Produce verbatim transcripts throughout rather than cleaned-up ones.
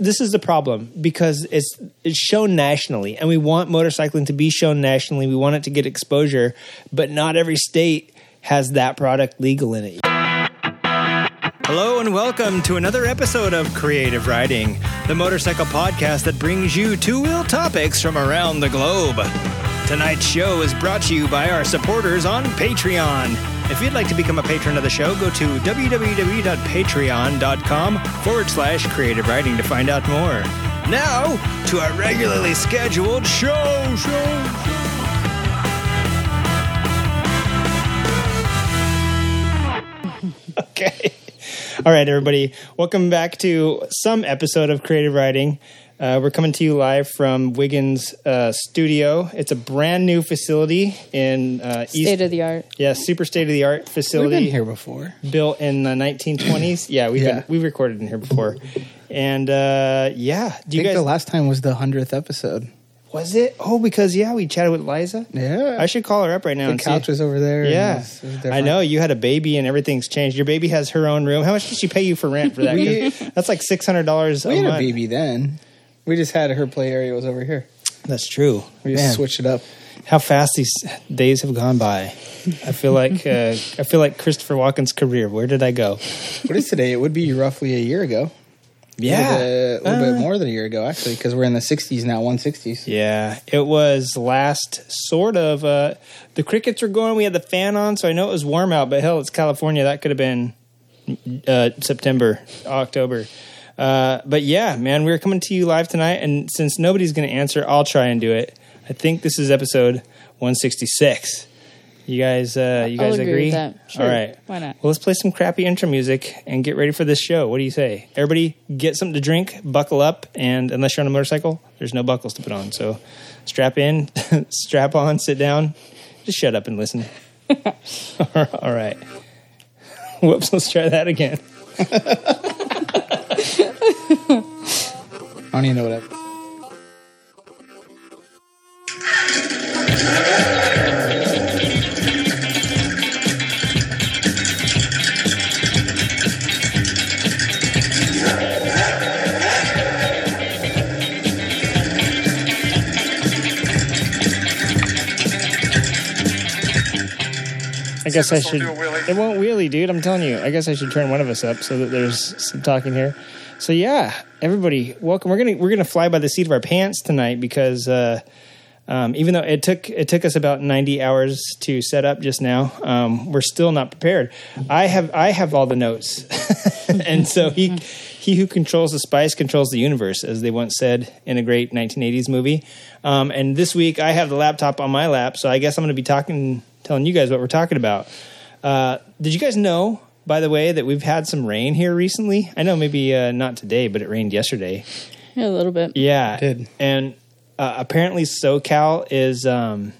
this is the problem, because it's it's shown nationally, and we want motorcycling to be shown nationally. We want it to get exposure, but not every state has that product legal in it. Hello and welcome to another episode of Creative Riding, the motorcycle podcast that brings you two-wheel topics from around the globe. Tonight's show is brought to you by our supporters on Patreon. If you'd like to become a patron of the show, go to www.patreon.com forward slash creative writing to find out more. Now, to our regularly scheduled show, show, show. Okay. All right, everybody. Welcome back to some episode of Creative Writing. Uh, we're coming to you live from Wiggins uh, studio. It's a brand new facility in uh, East. State of the art. Yeah, super state of the art facility. We've been here before. Built in the nineteen twenties. Yeah, we've yeah. Been, we recorded in here before. And uh, yeah, do you I think guys? The last time was the hundredth episode. Was it? Oh, because yeah, we chatted with Liza. Yeah, I should call her up right now. The and couch see. was over there. Yeah, it was, it was I know you had a baby, and everything's changed. Your baby has her own room. How much did she pay you for rent for that? we, that's like six hundred dollars a month. We had a baby then. We just had her play area was over here. That's true. We just Man. switched it up. How fast these days have gone by. I feel like uh, I feel like Christopher Walken's career. Where did I go? What is today? It would be roughly a year ago. Yeah. A little, bit, a little uh, bit more than a year ago, actually, because we're in the sixties now, one sixties. Yeah. It was last sort of, uh, the crickets were going, we had the fan on, so I know it was warm out, but hell, it's California. That could have been uh, September, October. Uh, but yeah, man, we're coming to you live tonight, and since nobody's going to answer, I'll try and do it. I think this is episode one sixty-six. You guys, uh, you guys agree? agree? With that. Sure. All right. Why not? Well, let's play some crappy intro music and get ready for this show. What do you say? Everybody get something to drink, buckle up, and unless you're on a motorcycle, there's no buckles to put on. So strap in, strap on, sit down, just shut up and listen. All right. Whoops, let's try that again. I don't even know what happened. I guess I should. It won't wheelie, dude. I'm telling you. I guess I should turn one of us up so that there's some talking here. So yeah, everybody, welcome. We're gonna we're gonna fly by the seat of our pants tonight because uh, um, even though it took it took us about ninety hours to set up just now, um, we're still not prepared. I have I have all the notes, and so he he who controls the spice controls the universe, as they once said in a great nineteen eighties movie. Um, and this week I have the laptop on my lap, so I guess I'm gonna be talking. Telling you guys what we're talking about. Uh, did you guys know, by the way, that we've had some rain here recently? I know maybe uh, not today, but it rained yesterday. Yeah, a little bit. Yeah. It did. And uh, apparently SoCal is um,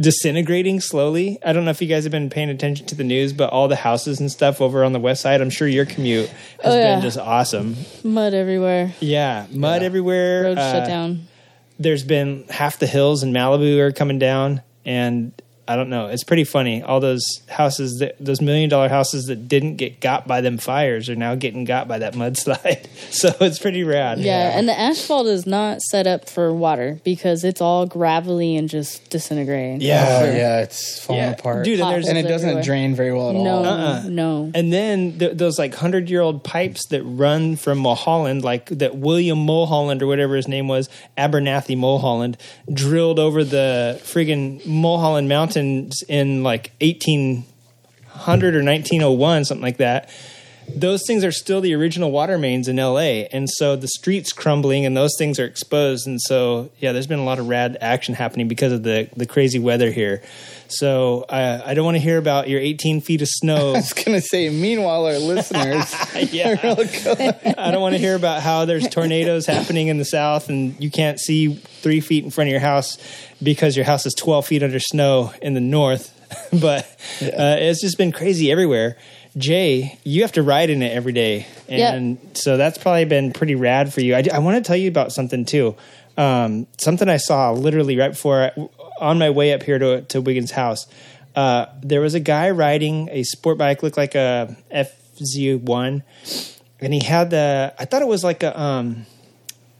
disintegrating slowly. I don't know if you guys have been paying attention to the news, but all the houses and stuff over on the west side, I'm sure your commute has oh, yeah. been just awesome. Mud everywhere. Yeah, mud yeah. everywhere. Roads uh, shut down. There's been half the hills in Malibu are coming down, and I don't know. It's pretty funny. All those houses, that, those million-dollar houses that didn't get got by them fires are now getting got by that mudslide. So it's pretty rad. Yeah, yeah, and the asphalt is not set up for water because it's all gravelly and just disintegrating. Yeah, oh, yeah, it's falling yeah. apart. Dude, and, and it doesn't everywhere. drain very well at no, all. No, uh-uh. no. And then th- those like hundred-year-old pipes that run from Mulholland, like that William Mulholland or whatever his name was, Abernathy Mulholland, drilled over the friggin' Mulholland Mountain in, in like eighteen hundred or nineteen oh one, something like that. Those things are still the original water mains in L A, and so the streets crumbling and those things are exposed, and so yeah, there's been a lot of rad action happening because of the the crazy weather here. So uh, I don't want to hear about your eighteen feet of snow. I was going to say, meanwhile, our listeners. yeah. I don't want to hear about how there's tornadoes happening in the south and you can't see three feet in front of your house because your house is twelve feet under snow in the north. But yeah. uh, it's just been crazy everywhere. Jay, you have to ride in it every day. And yep. so that's probably been pretty rad for you. I, I want to tell you about something too. Um, something I saw literally right before I, on my way up here to to Wiggins' house. Uh, there was a guy riding a sport bike, looked like a F Z one, and he had the, I thought it was like a um,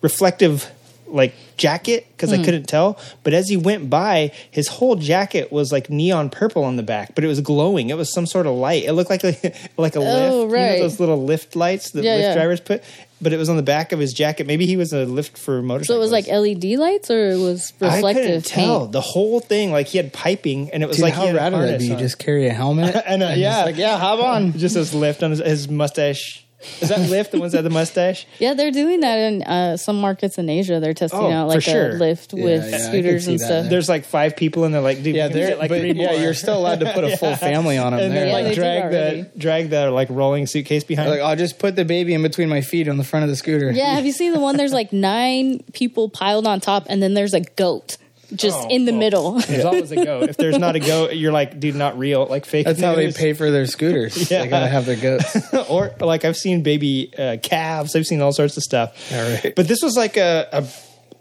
reflective like jacket because mm. I couldn't tell. But as he went by, his whole jacket was like neon purple on the back, but it was glowing. It was some sort of light. It looked like a, like a oh, lift, right. You know those little lift lights that yeah, lift yeah. drivers put. But it was on the back of his jacket. Maybe he was a lift for motorcycles. So it was like L E D lights, or it was reflective? I couldn't tell. Paint? The whole thing, like he had piping, and it was Dude, like how he had rad would it be? You just carry a helmet, and uh, and yeah, like, yeah, hop on. Just his lift on his, his mustache. Is that Lyft, the ones that have the mustache? Yeah, they're doing that in uh, some markets in Asia. They're testing oh, out like sure. a Lyft with yeah, yeah, scooters and stuff. There. There's like five people, and they're like, dude, yeah, they're, like but, three more. Yeah, you're still allowed to put a full yeah. family on them. And they're yeah, like, they drag the drag the like rolling suitcase behind. They're like, I'll just put the baby in between my feet on the front of the scooter. Yeah, have you seen the one? There's like nine people piled on top, and then there's a goat. Just oh, in the well, middle. There's always a goat. If there's not a goat, you're like, dude, not real. Like fake. That's news. How they pay for their scooters. Yeah. They gotta have their goats. Or like I've seen baby uh, calves. I've seen all sorts of stuff. All right. But this was like a, a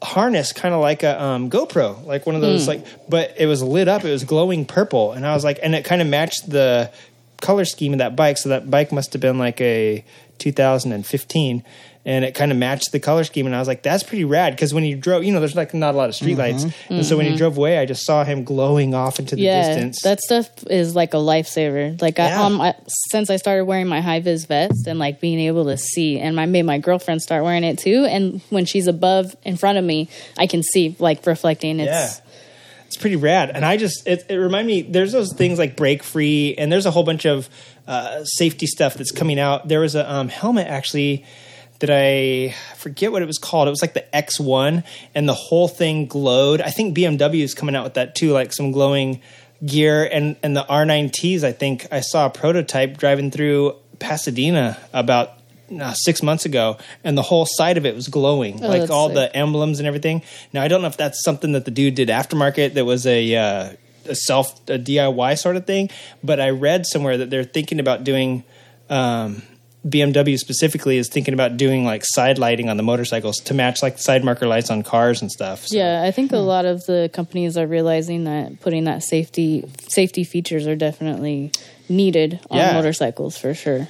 harness, kind of like a um, GoPro, like one of those. Mm. Like, but it was lit up. It was glowing purple, and I was like, and it kind of matched the color scheme of that bike. So that bike must have been like a two thousand fifteen. And it kind of matched the color scheme. And I was like, that's pretty rad. Because when you drove, you know, there's like not a lot of streetlights. Mm-hmm. Mm-hmm. And so when you drove away, I just saw him glowing off into the yeah, distance. That stuff is like a lifesaver. Like yeah. I, um, I, since I started wearing my high-vis vest and like being able to see, and I made my girlfriend start wearing it too. And when she's above in front of me, I can see like reflecting. It's yeah. It's pretty rad. And I just, it, it reminded me, there's those things like Break Free. And there's a whole bunch of uh, safety stuff that's coming out. There was a um, helmet actually that I forget what it was called. It was like the X one, and the whole thing glowed. I think B M W is coming out with that too, like some glowing gear. And, and the R nine Ts, I think I saw a prototype driving through Pasadena about uh, six months ago, and the whole side of it was glowing, oh, like all sick. The emblems and everything. Now, I don't know if that's something that the dude did aftermarket that was a, uh, a self a D I Y sort of thing, but I read somewhere that they're thinking about doing um, – B M W specifically is thinking about doing like side lighting on the motorcycles to match like side marker lights on cars and stuff. So. Yeah, I think a lot of the companies are realizing that putting that safety safety features are definitely needed on yeah. motorcycles for sure.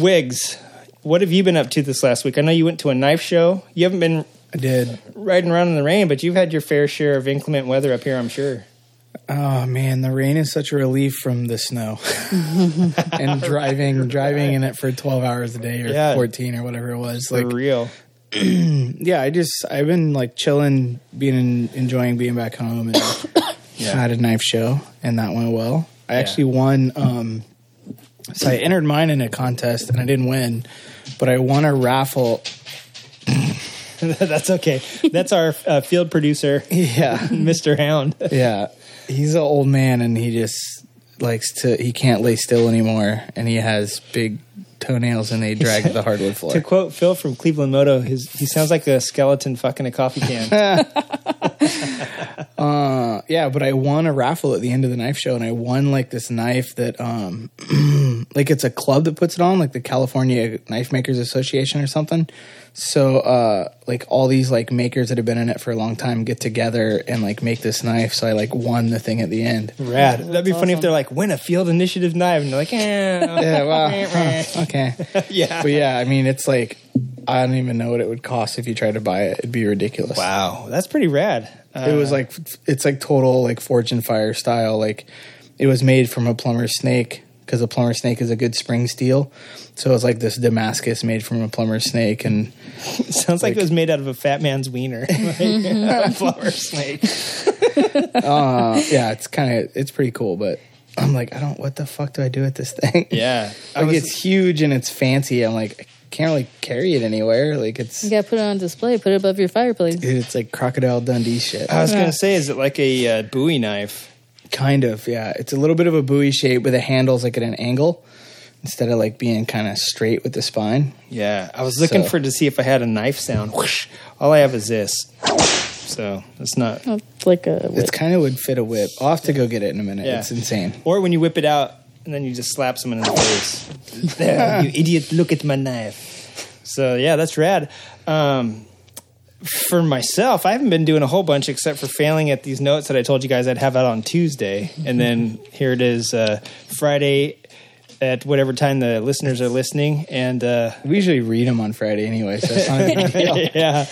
Wiggs, what have you been up to this last week? I know you went to a knife show. You haven't been I did. riding around in the rain, but you've had your fair share of inclement weather up here, I'm sure. Oh man, the rain is such a relief from the snow and driving, driving in it for twelve hours a day or yeah. fourteen or whatever it was. For like real, yeah. I just I've been like chilling, being in, enjoying being back home, and yeah. I had a knife show, and that went well. I yeah. actually won. Um, so I entered mine in a contest, and I didn't win, but I won a raffle. That's okay. That's our uh, field producer, yeah, Mister Hound, yeah. He's an old man, and he just likes to – he can't lay still anymore, and he has big toenails, and they drag the hardwood floor. To quote Phil from Cleveland Moto, his, he sounds like a skeleton fucking a coffee can. uh, yeah, but I won a raffle at the end of the knife show, and I won like this knife that um, – like it's a club that puts it on, like the California Knife Makers Association or something. So, uh, like, all these, like, makers that have been in it for a long time get together and, like, make this knife. So I, like, won the thing at the end. Rad. That'd be awesome. Funny if they're like, win a field initiative knife. And they're like, eh. Yeah, well, huh, okay. yeah. But, yeah, I mean, it's like, I don't even know what it would cost if you tried to buy it. It'd be ridiculous. Wow. That's pretty rad. Uh, it was, like, it's, like, total, like, Fortune Fire style. Like, it was made from a plumber's snake. Because a plumber snake is a good spring steel. So it's like this Damascus made from a plumber snake. And it sounds like, like it was made out of a fat man's wiener. Like, a plumber snake. uh, yeah, it's kind of, it's pretty cool. But I'm like, I don't, what the fuck do I do with this thing? Yeah. Like was, it's huge and it's fancy. I'm like, I can't really carry it anywhere. Like it's. You got to put it on display. Put it above your fireplace. Dude, it's like Crocodile Dundee shit. I was yeah. going to say, is it like a uh, Bowie knife? Kind of, yeah. It's a little bit of a buoy shape with the handles like at an angle instead of like being kind of straight with the spine. Yeah, I was looking so. for to see if I had a knife sound. Whoosh. All I have is this, so it's not. It's like a. Whip. It's kind of would fit a whip. I'll have to go get it in a minute. Yeah. It's insane. Or when you whip it out and then you just slap someone in the face. There, you idiot! Look at my knife. So yeah, that's rad. Um, For myself, I haven't been doing a whole bunch except for failing at these notes that I told you guys I'd have out on Tuesday. And then here it is uh, Friday at whatever time the listeners are listening. And uh, we usually read them on Friday anyway, so it's not a big deal. Yeah.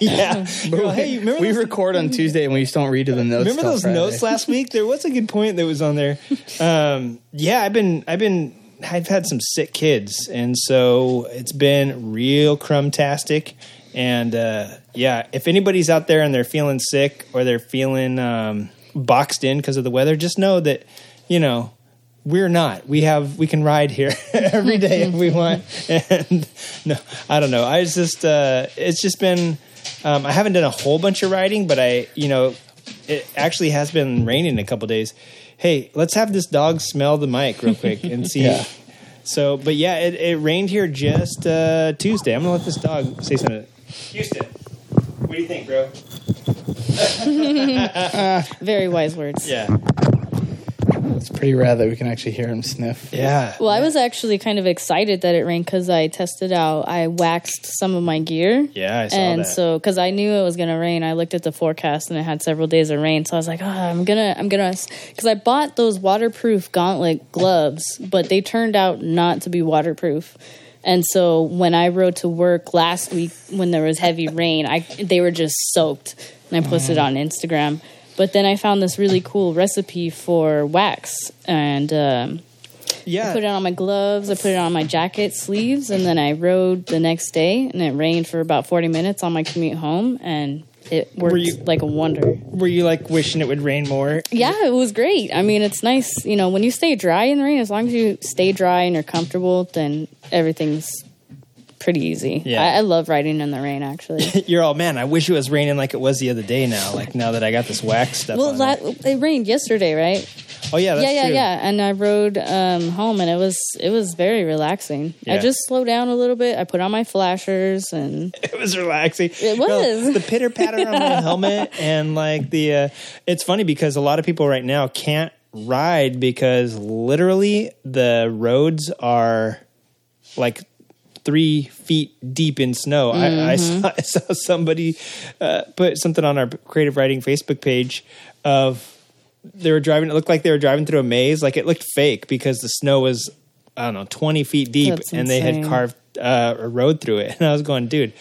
Yeah. Well, hey, remember we record th- on Tuesday and we just don't read to the notes. Remember those Friday. Notes last week? There was a good point that was on there. Um, yeah, I've been, I've been, I've had some sick kids, and so it's been real crumb-tastic. And uh, yeah, if anybody's out there and they're feeling sick or they're feeling um, boxed in because of the weather, just know that, you know, we're not. We have we can ride here every day if we want. And no, I don't know. I just uh, it's just been um, I haven't done a whole bunch of riding, but I you know it actually has been raining a couple days. Hey, let's have this dog smell the mic real quick and see. Yeah. So, but yeah, it, it rained here just uh, Tuesday. I'm gonna let this dog say something. Houston, what do you think, bro? uh, very wise words. Yeah. It's pretty rad that we can actually hear him sniff. Yeah. Well, I was actually kind of excited that it rained because I tested out, I waxed some of my gear. Yeah, I saw and that. And so, because I knew it was going to rain, I looked at the forecast and it had several days of rain. So I was like, oh, I'm going to, I'm going to, because I bought those waterproof gauntlet gloves, but they turned out not to be waterproof. And so when I rode to work last week when there was heavy rain, I they were just soaked. And I posted mm. on Instagram. But then I found this really cool recipe for wax. And um, yeah. I put it on my gloves. I put it on my jacket sleeves. And then I rode the next day. And it rained for about forty minutes on my commute home. And it worked you, like a wonder. Were you like wishing it would rain more? Yeah, it was great. I mean, it's nice. You know, when you stay dry in the rain, as long as you stay dry and you're comfortable, then everything's pretty easy. Yeah. I, I love riding in the rain, actually. You're all, man, I wish it was raining like it was the other day now, like now that I got this wax stuff well, on la- it. It rained yesterday, right? Oh, yeah, that's yeah, yeah, true. Yeah, yeah, and I rode um, home, and it was it was very relaxing. Yeah. I just slowed down a little bit. I put on my flashers, and it was relaxing. It was no, the pitter patter on the helmet, and like the. Uh, it's funny because a lot of people right now can't ride because literally the roads are like three feet deep in snow. Mm-hmm. I, I, saw, I saw somebody uh, put something on our Creative Riding Facebook page of. They were driving, it looked like they were driving through a maze. Like it looked fake because the snow was, I don't know, twenty feet deep. That's and insane. They had carved uh, a road through it. And I was going, dude,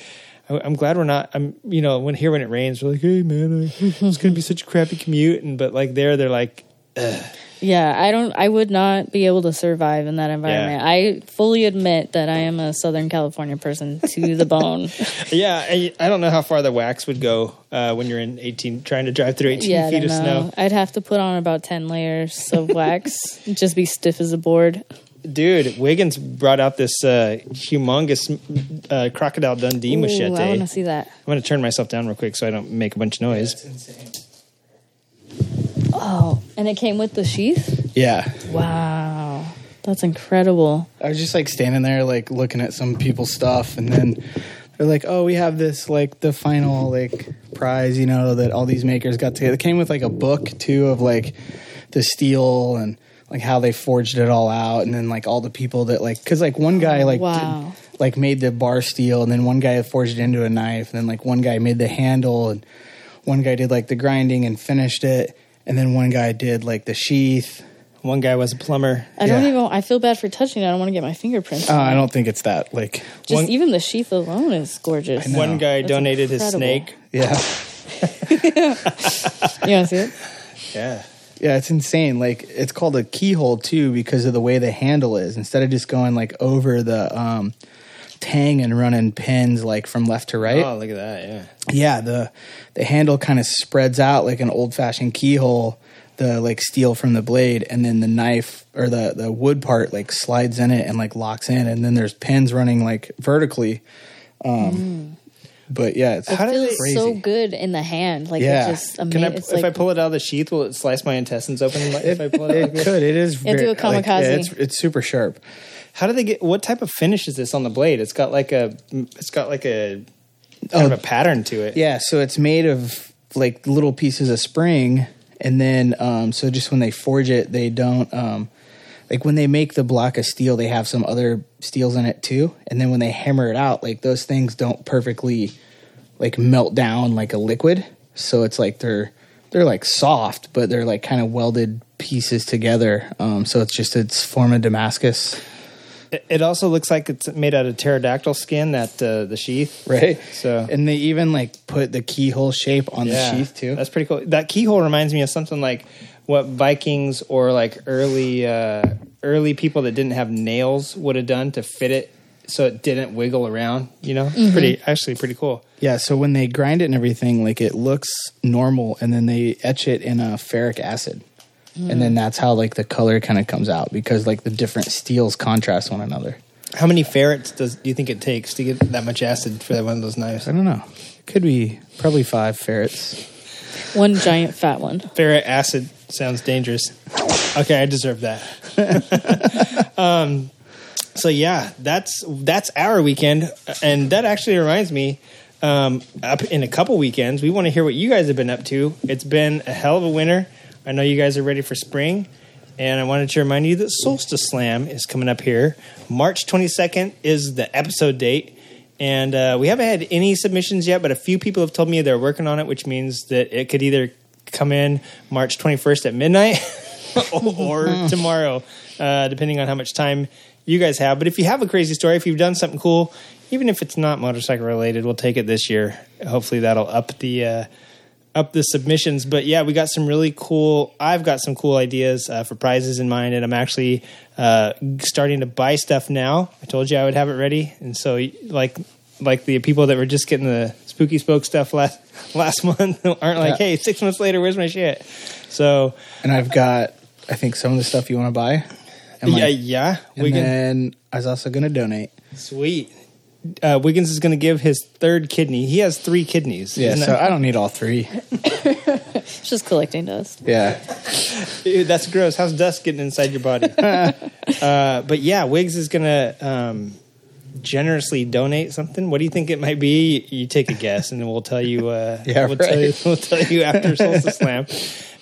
I'm glad we're not, I'm, you know, when here when it rains, we're like, hey man, I, it's going to be such a crappy commute. And, but like there, they're like, ugh. Yeah, I don't, I would not be able to survive in that environment. Yeah. I fully admit that I am a Southern California person to the bone. Yeah, I, I don't know how far the wax would go uh, when you're in eighteen, trying to drive through eighteen yeah, feet of know. snow. I'd have to put on about ten layers of wax and just be stiff as a board. Dude, Wiggins brought out this uh, humongous uh, Crocodile Dundee Ooh, machete. I want to see that. I'm going to turn myself down real quick so I don't make a bunch of noise. That's insane. Oh, and it came with the sheath? Yeah. Wow. That's incredible. I was just like standing there like looking at some people's stuff, and then they're like, oh, we have this like the final like prize, you know, that all these makers got together. It came with like a book too of like the steel and like how they forged it all out, and then like all the people that like, because like one guy like wow. did, like made the bar steel, and then one guy forged it into a knife, and then like one guy made the handle, and one guy did like the grinding and finished it. And then one guy did, like, the sheath. One guy was a plumber. I don't yeah. even... I feel bad for touching it. I don't want to get my fingerprints. Oh, uh, I don't think it's that, like... Just one, even the sheath alone is gorgeous. One guy That's donated incredible. his snake. Yeah. You want to see it? Yeah. Yeah, it's insane. Like, it's called a keyhole, too, because of the way the handle is. Instead of just going, like, over the... Um, tang and running pins like from left to right. Oh, look at that. Yeah. Yeah, the the handle kind of spreads out like an old-fashioned keyhole, the like steel from the blade, and then the knife or the the wood part like slides in it and like locks in, and then there's pins running like vertically. um mm. But yeah, it's, it how feels crazy. So good in the hand. Like yeah. It's just amazing. Can I, if like, I pull it out of the sheath, will it slice my intestines open? It, if I pull it, it out of could. It is. Very, do a kamikaze. Like, yeah, it's, it's super sharp. How do they get? What type of finish is this on the blade? It's got like a. It's got like a kind oh, of a pattern to it. Yeah, so it's made of like little pieces of spring, and then um, so just when they forge it, they don't. Um, Like, when they make the block of steel, they have some other steels in it, too. And then when they hammer it out, like, those things don't perfectly, like, melt down like a liquid. So it's like they're, they're like, soft, but they're, like, kind of welded pieces together. Um, so it's just its form of Damascus. It also looks like it's made out of pterodactyl skin, that uh, the sheath. Right. So, and they even like put the keyhole shape on yeah, the sheath too. That's pretty cool. That keyhole reminds me of something like what Vikings or like early uh, early people that didn't have nails would have done to fit it so it didn't wiggle around, you know? Mm-hmm. Pretty actually pretty cool. Yeah, so when they grind it and everything, like it looks normal, and then they etch it in a ferric acid. Mm. And then that's how like the color kind of comes out, because like the different steels contrast one another. How many ferrets does do you think it takes to get that much acid for one of those knives? I don't know. Could be probably five ferrets. One giant fat one. Ferret acid sounds dangerous. Okay, I deserve that. um, so yeah, that's that's our weekend, and that actually reminds me. Um, up in a couple weekends, we want to hear what you guys have been up to. It's been a hell of a winter. I know you guys are ready for spring, and I wanted to remind you that Solstice Slam is coming up here. March twenty-second is the episode date, and uh, we haven't had any submissions yet, but a few people have told me they're working on it, which means that it could either come in March twenty-first at midnight or tomorrow, uh, depending on how much time you guys have. But if you have a crazy story, if you've done something cool, even if it's not motorcycle related, we'll take it this year. Hopefully that'll up the... Uh, up the submissions. But yeah, we got some really cool, I've got some cool ideas uh, for prizes in mind, and I'm actually uh, starting to buy stuff now. I told you I would have it ready. And so like like the people that were just getting the Spooky Spoke stuff last last month aren't like, yeah. Hey, six months later, where's my shit? So. And I've got, I think, some of the stuff you want to buy. And yeah, like, yeah. And Wiggins. Then I was also going to donate. Sweet. Uh, Wiggins is going to give his third kidney. He has three kidneys. Yeah, so I don't need all three. It's just collecting dust. Yeah. Dude, that's gross. How's dust getting inside your body? uh, but yeah, Wiggs is going to um, generously donate something. What do you think it might be? You, you take a guess, and then we'll tell you, uh, yeah, we'll, right. tell you, we'll tell you after Solstice Slam.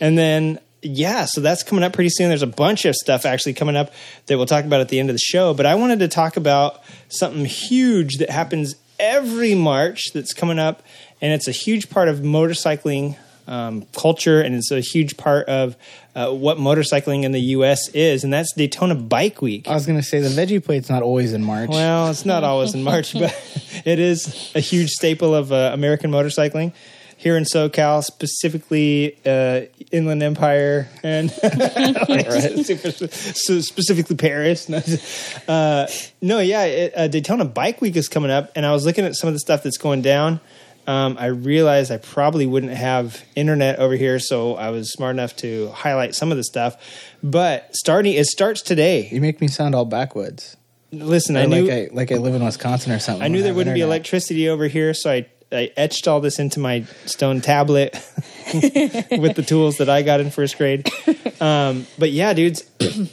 And then... Yeah, so that's coming up pretty soon. There's a bunch of stuff actually coming up that we'll talk about at the end of the show. But I wanted to talk about something huge that happens every March that's coming up. And it's a huge part of motorcycling um, culture. And it's a huge part of uh, what motorcycling in the U S is. And that's Daytona Bike Week. I was going to say the veggie plate's not always in March. Well, it's not always in March, but it is a huge staple of uh, American motorcycling. Here in SoCal, specifically uh, Inland Empire, and specifically Paris. Uh, no, yeah, it, uh, Daytona Bike Week is coming up, and I was looking at some of the stuff that's going down. Um, I realized I probably wouldn't have internet over here, so I was smart enough to highlight some of the stuff. But starting, it starts today. You make me sound all backwoods. Listen, or I knew like I, like I live in Wisconsin or something. I knew there wouldn't internet. be electricity over here, so I. I etched all this into my stone tablet with the tools that I got in first grade. Um, but yeah, dudes,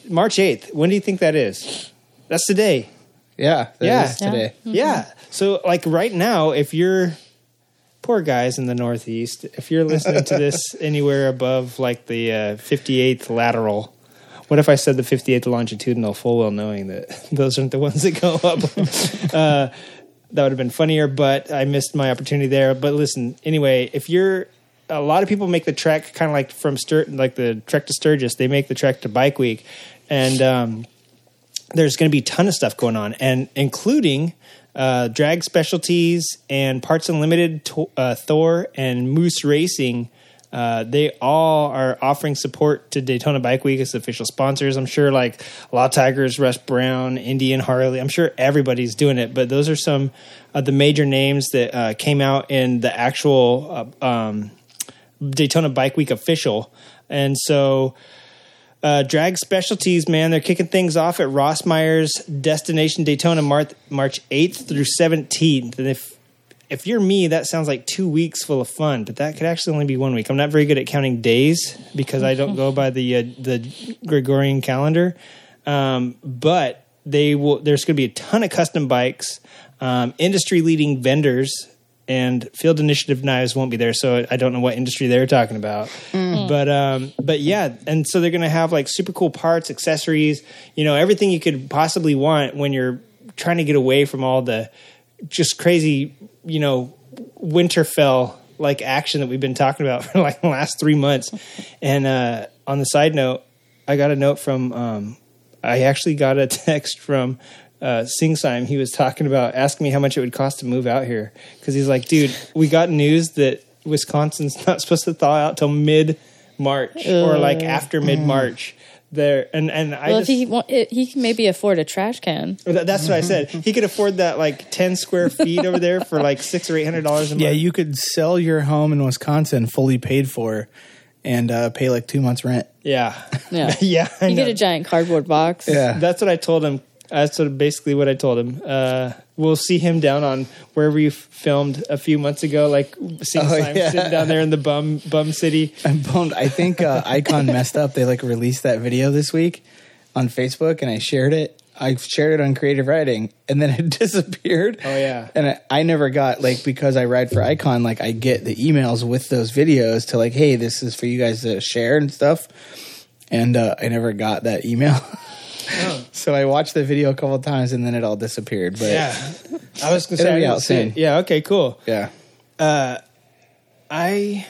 March eighth. When do you think that is? That's today. Yeah. That yeah. is today. Yeah. Mm-hmm. yeah. So like right now, if you're poor guys in the Northeast, if you're listening to this anywhere above like the uh, fifty-eighth lateral, what if I said the fifty-eighth longitudinal, full well knowing that those aren't the ones that go up? uh, That would have been funnier, but I missed my opportunity there. But listen, anyway, if you're – a lot of people make the trek kind of like from Stur- – like the trek to Sturgis. They make the trek to Bike Week. And um, there's going to be a ton of stuff going on, and including uh, Drag Specialties and Parts Unlimited, to- uh, Thor, and Moose Racing. Uh, they all are offering support to Daytona Bike Week as official sponsors. I'm sure like Law Tigers, Russ Brown, Indian, Harley. I'm sure everybody's doing it, but those are some of the major names that uh, came out in the actual uh, um, Daytona Bike Week official. And so uh, Drag Specialties, man, they're kicking things off at Ross Myers Destination Daytona Mar- March eighth through seventeenth. And if If you're me, that sounds like two weeks full of fun, but that could actually only be one week. I'm not very good at counting days because I don't go by the uh, the Gregorian calendar. Um, but they will. There's going to be a ton of custom bikes, um, industry-leading vendors, and field initiative knives won't be there, so I don't know what industry they're talking about. Mm. But um, but yeah, and so they're going to have like super cool parts, accessories, you know, everything you could possibly want when you're trying to get away from all the just crazy, you know, Winterfell like action that we've been talking about for like the last three months. And uh, on the side note, I got a note from, um, I actually got a text from uh, Singsime. He was talking about asking me how much it would cost to move out here. Because he's like, dude, we got news that Wisconsin's not supposed to thaw out till mid-March uh, or like after mid-March. Uh. There and and I well, just, if he want, he can maybe afford a trash can. That's what I said. He could afford that like ten square feet over there for like six or eight hundred dollars a month. Yeah, you could sell your home in Wisconsin fully paid for, and uh, pay like two months rent. Yeah, yeah, yeah. I you know. Get a giant cardboard box. Yeah, that's what I told him. That's sort of basically what I told him. Uh, we'll see him down on wherever you filmed a few months ago, like seeing oh, yeah. sitting down there in the bum bum city. I'm bummed. I think uh, Icon messed up. They like released that video this week on Facebook, and I shared it. I shared it on Creative Riding, and then it disappeared. Oh yeah, and I, I never got like because I ride for Icon. Like I get the emails with those videos to like, hey, this is for you guys to share and stuff. And uh, I never got that email. Oh. So I watched the video a couple of times and then it all disappeared. But yeah, I was going to say out soon. Yeah, okay, cool. Yeah, uh, I,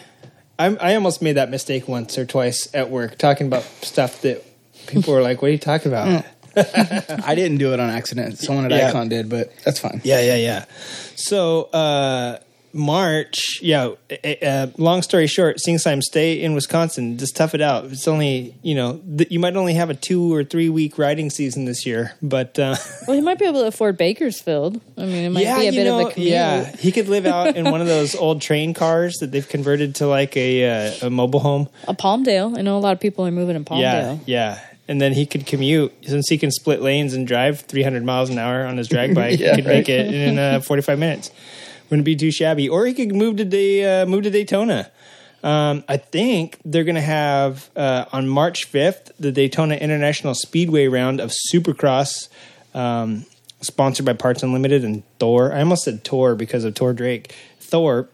I, I almost made that mistake once or twice at work talking about stuff that people were like, "What are you talking about?" I didn't do it on accident. Someone at yeah. Icon did, but that's fine. Yeah, yeah, yeah. So uh, March, yeah. Uh, long story short, Singsime, stay in Wisconsin. Just tough it out. It's only, you know, th- you might only have a two or three week riding season this year, but uh, well, he might be able to afford Bakersfield. I mean, it might yeah, be a bit know, of a commute. Yeah, he could live out in one of those old train cars that they've converted to like a uh, a mobile home. A Palmdale. I know a lot of people are moving in Palmdale. Yeah, yeah. And then he could commute since he can split lanes and drive three hundred miles an hour on his drag bike. yeah, he could right? make it in uh, forty-five minutes. Wouldn't be too shabby. Or he could move to the uh, move to Daytona. Um, I think they're going to have uh, on March fifth the Daytona International Speedway round of Supercross, um, sponsored by Parts Unlimited and Thor. I almost said Tor because of Tor Drake. Thor.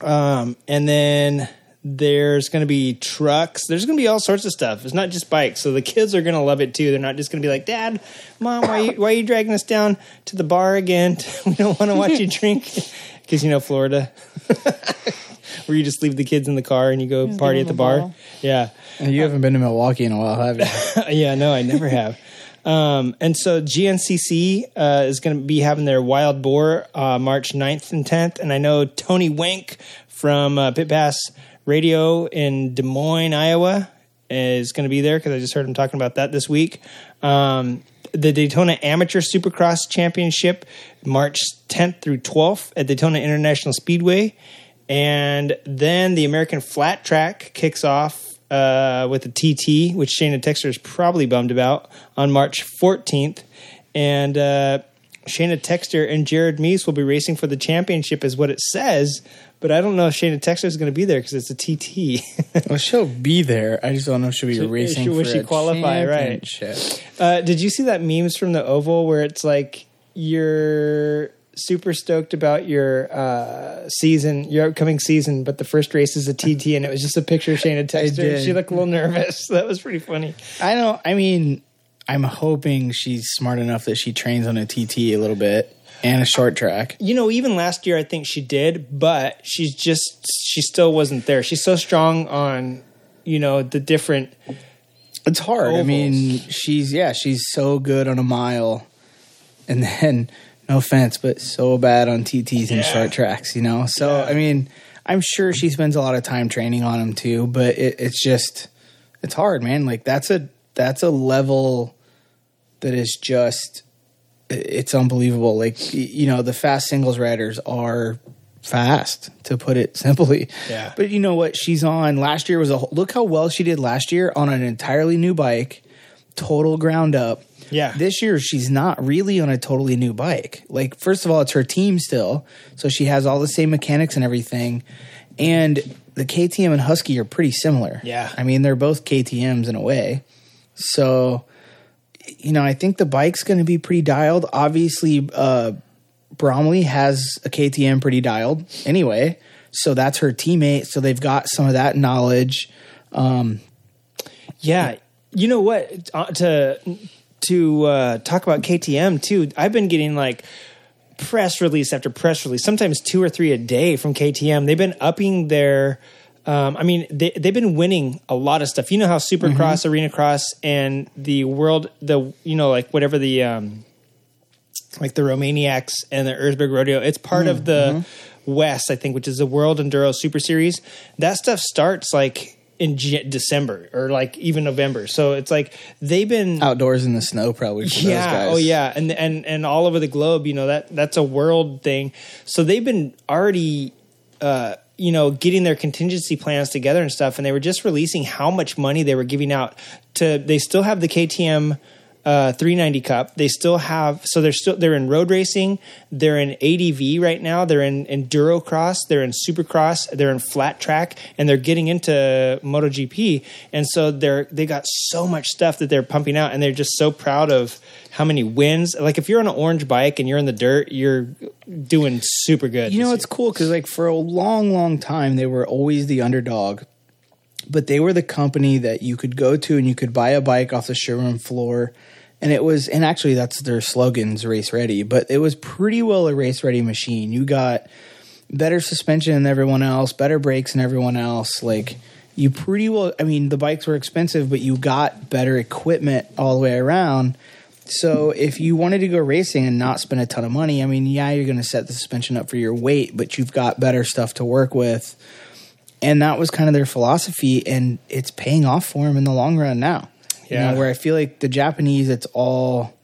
Um, and then there's going to be trucks. There's going to be all sorts of stuff. It's not just bikes. So the kids are going to love it too. They're not just going to be like, "Dad, Mom, why are you, why are you dragging us down to the bar again? We don't want to watch you drink." Because, you know, Florida, where you just leave the kids in the car and you go party at the bar. Ball. Yeah. And you um, haven't been to Milwaukee in a while, have you? Yeah, no, I never have. Um, and so G N C C uh, is going to be having their Wild Boar uh, March ninth and tenth. And I know Tony Wank from uh, Pit Pass Radio in Des Moines, Iowa is going to be there because I just heard him talking about that this week. Um, the Daytona Amateur Supercross Championship, March tenth through twelfth at Daytona International Speedway. And then the American Flat Track kicks off uh, with a T T, which Shayna Texter is probably bummed about, on March fourteenth. And uh, Shayna Texter and Jared Meese will be racing for the championship is what it says. But I don't know if Shayna Texter is going to be there because it's a T T. Well, she'll be there. I just don't know if she'll be she, racing she, for she a qualify, championship. Right. Uh, did you see that memes from the Oval where it's like you're super stoked about your uh, season, your upcoming season, but the first race is a T T, and it was just a picture of Shayna Texter. She looked a little nervous. That was pretty funny. I don't. I mean, I'm hoping she's smart enough that she trains on a T T a little bit. And a short track. You know, even last year I think she did, but she's just, she still wasn't there. She's so strong on, you know, the different It's hard. Ovals. I mean, she's, yeah, she's so good on a mile. And then, no offense, but so bad on T Ts and yeah. short tracks, you know? So, yeah. I mean, I'm sure she spends a lot of time training on them too, but it, it's just, it's hard, man. Like, that's a, that's a level that is just... It's unbelievable. Like, you know, the fast singles riders are fast, to put it simply. Yeah. But you know what? She's on. Last year was a whole, look how well she did last year on an entirely new bike, total ground up. Yeah. This year she's not really on a totally new bike. Like, first of all, it's her team still, so she has all the same mechanics and everything. And the K T M and Husky are pretty similar. Yeah. I mean, they're both K T Ms in a way. So. You know, I think the bike's going to be pretty dialed. Obviously, uh, Bromley has a K T M pretty dialed anyway. So that's her teammate. So they've got some of that knowledge. Um, yeah. You know what? Uh, to to uh, talk about K T M, too, I've been getting like press release after press release, sometimes two or three a day from K T M. They've been upping their Um, I mean, they, they've been winning a lot of stuff. You know how Supercross, mm-hmm. Arena Cross, and the world, the, you know, like whatever the, um, like the Romaniacs and the Erzberg Rodeo, it's part mm-hmm. of the mm-hmm. West, I think, which is the World Enduro Super Series. That stuff starts like in G- December or like even November. So it's like they've been outdoors in the snow probably for yeah, those guys. Oh yeah. And, and, and all over the globe, you know, that that's a world thing. So they've been already, uh, you know, getting their contingency plans together and stuff. And they were just releasing how much money they were giving out to, they still have the K T M uh, three ninety Cup. They still have, so they're still, they're in road racing. They're in A D V right now. They're in Enduro Cross. They're in Supercross. They're in flat track, and they're getting into MotoGP. And so they're, they got so much stuff that they're pumping out, and they're just so proud of how many wins. Like if you're on an orange bike and you're in the dirt, you're doing super good. You know, it's cool because like for a long, long time, they were always the underdog, but they were the company that you could go to and you could buy a bike off the showroom floor. And it was, and actually that's their slogan's race ready, but it was pretty well a race ready machine. You got better suspension than everyone else, better brakes than everyone else. Like you pretty well, I mean, the bikes were expensive, but you got better equipment all the way around. So if you wanted to go racing and not spend a ton of money, I mean, yeah, you're going to set the suspension up for your weight, but you've got better stuff to work with. And that was kind of their philosophy, and it's paying off for them in the long run now. Yeah. You know, where I feel like the Japanese, it's all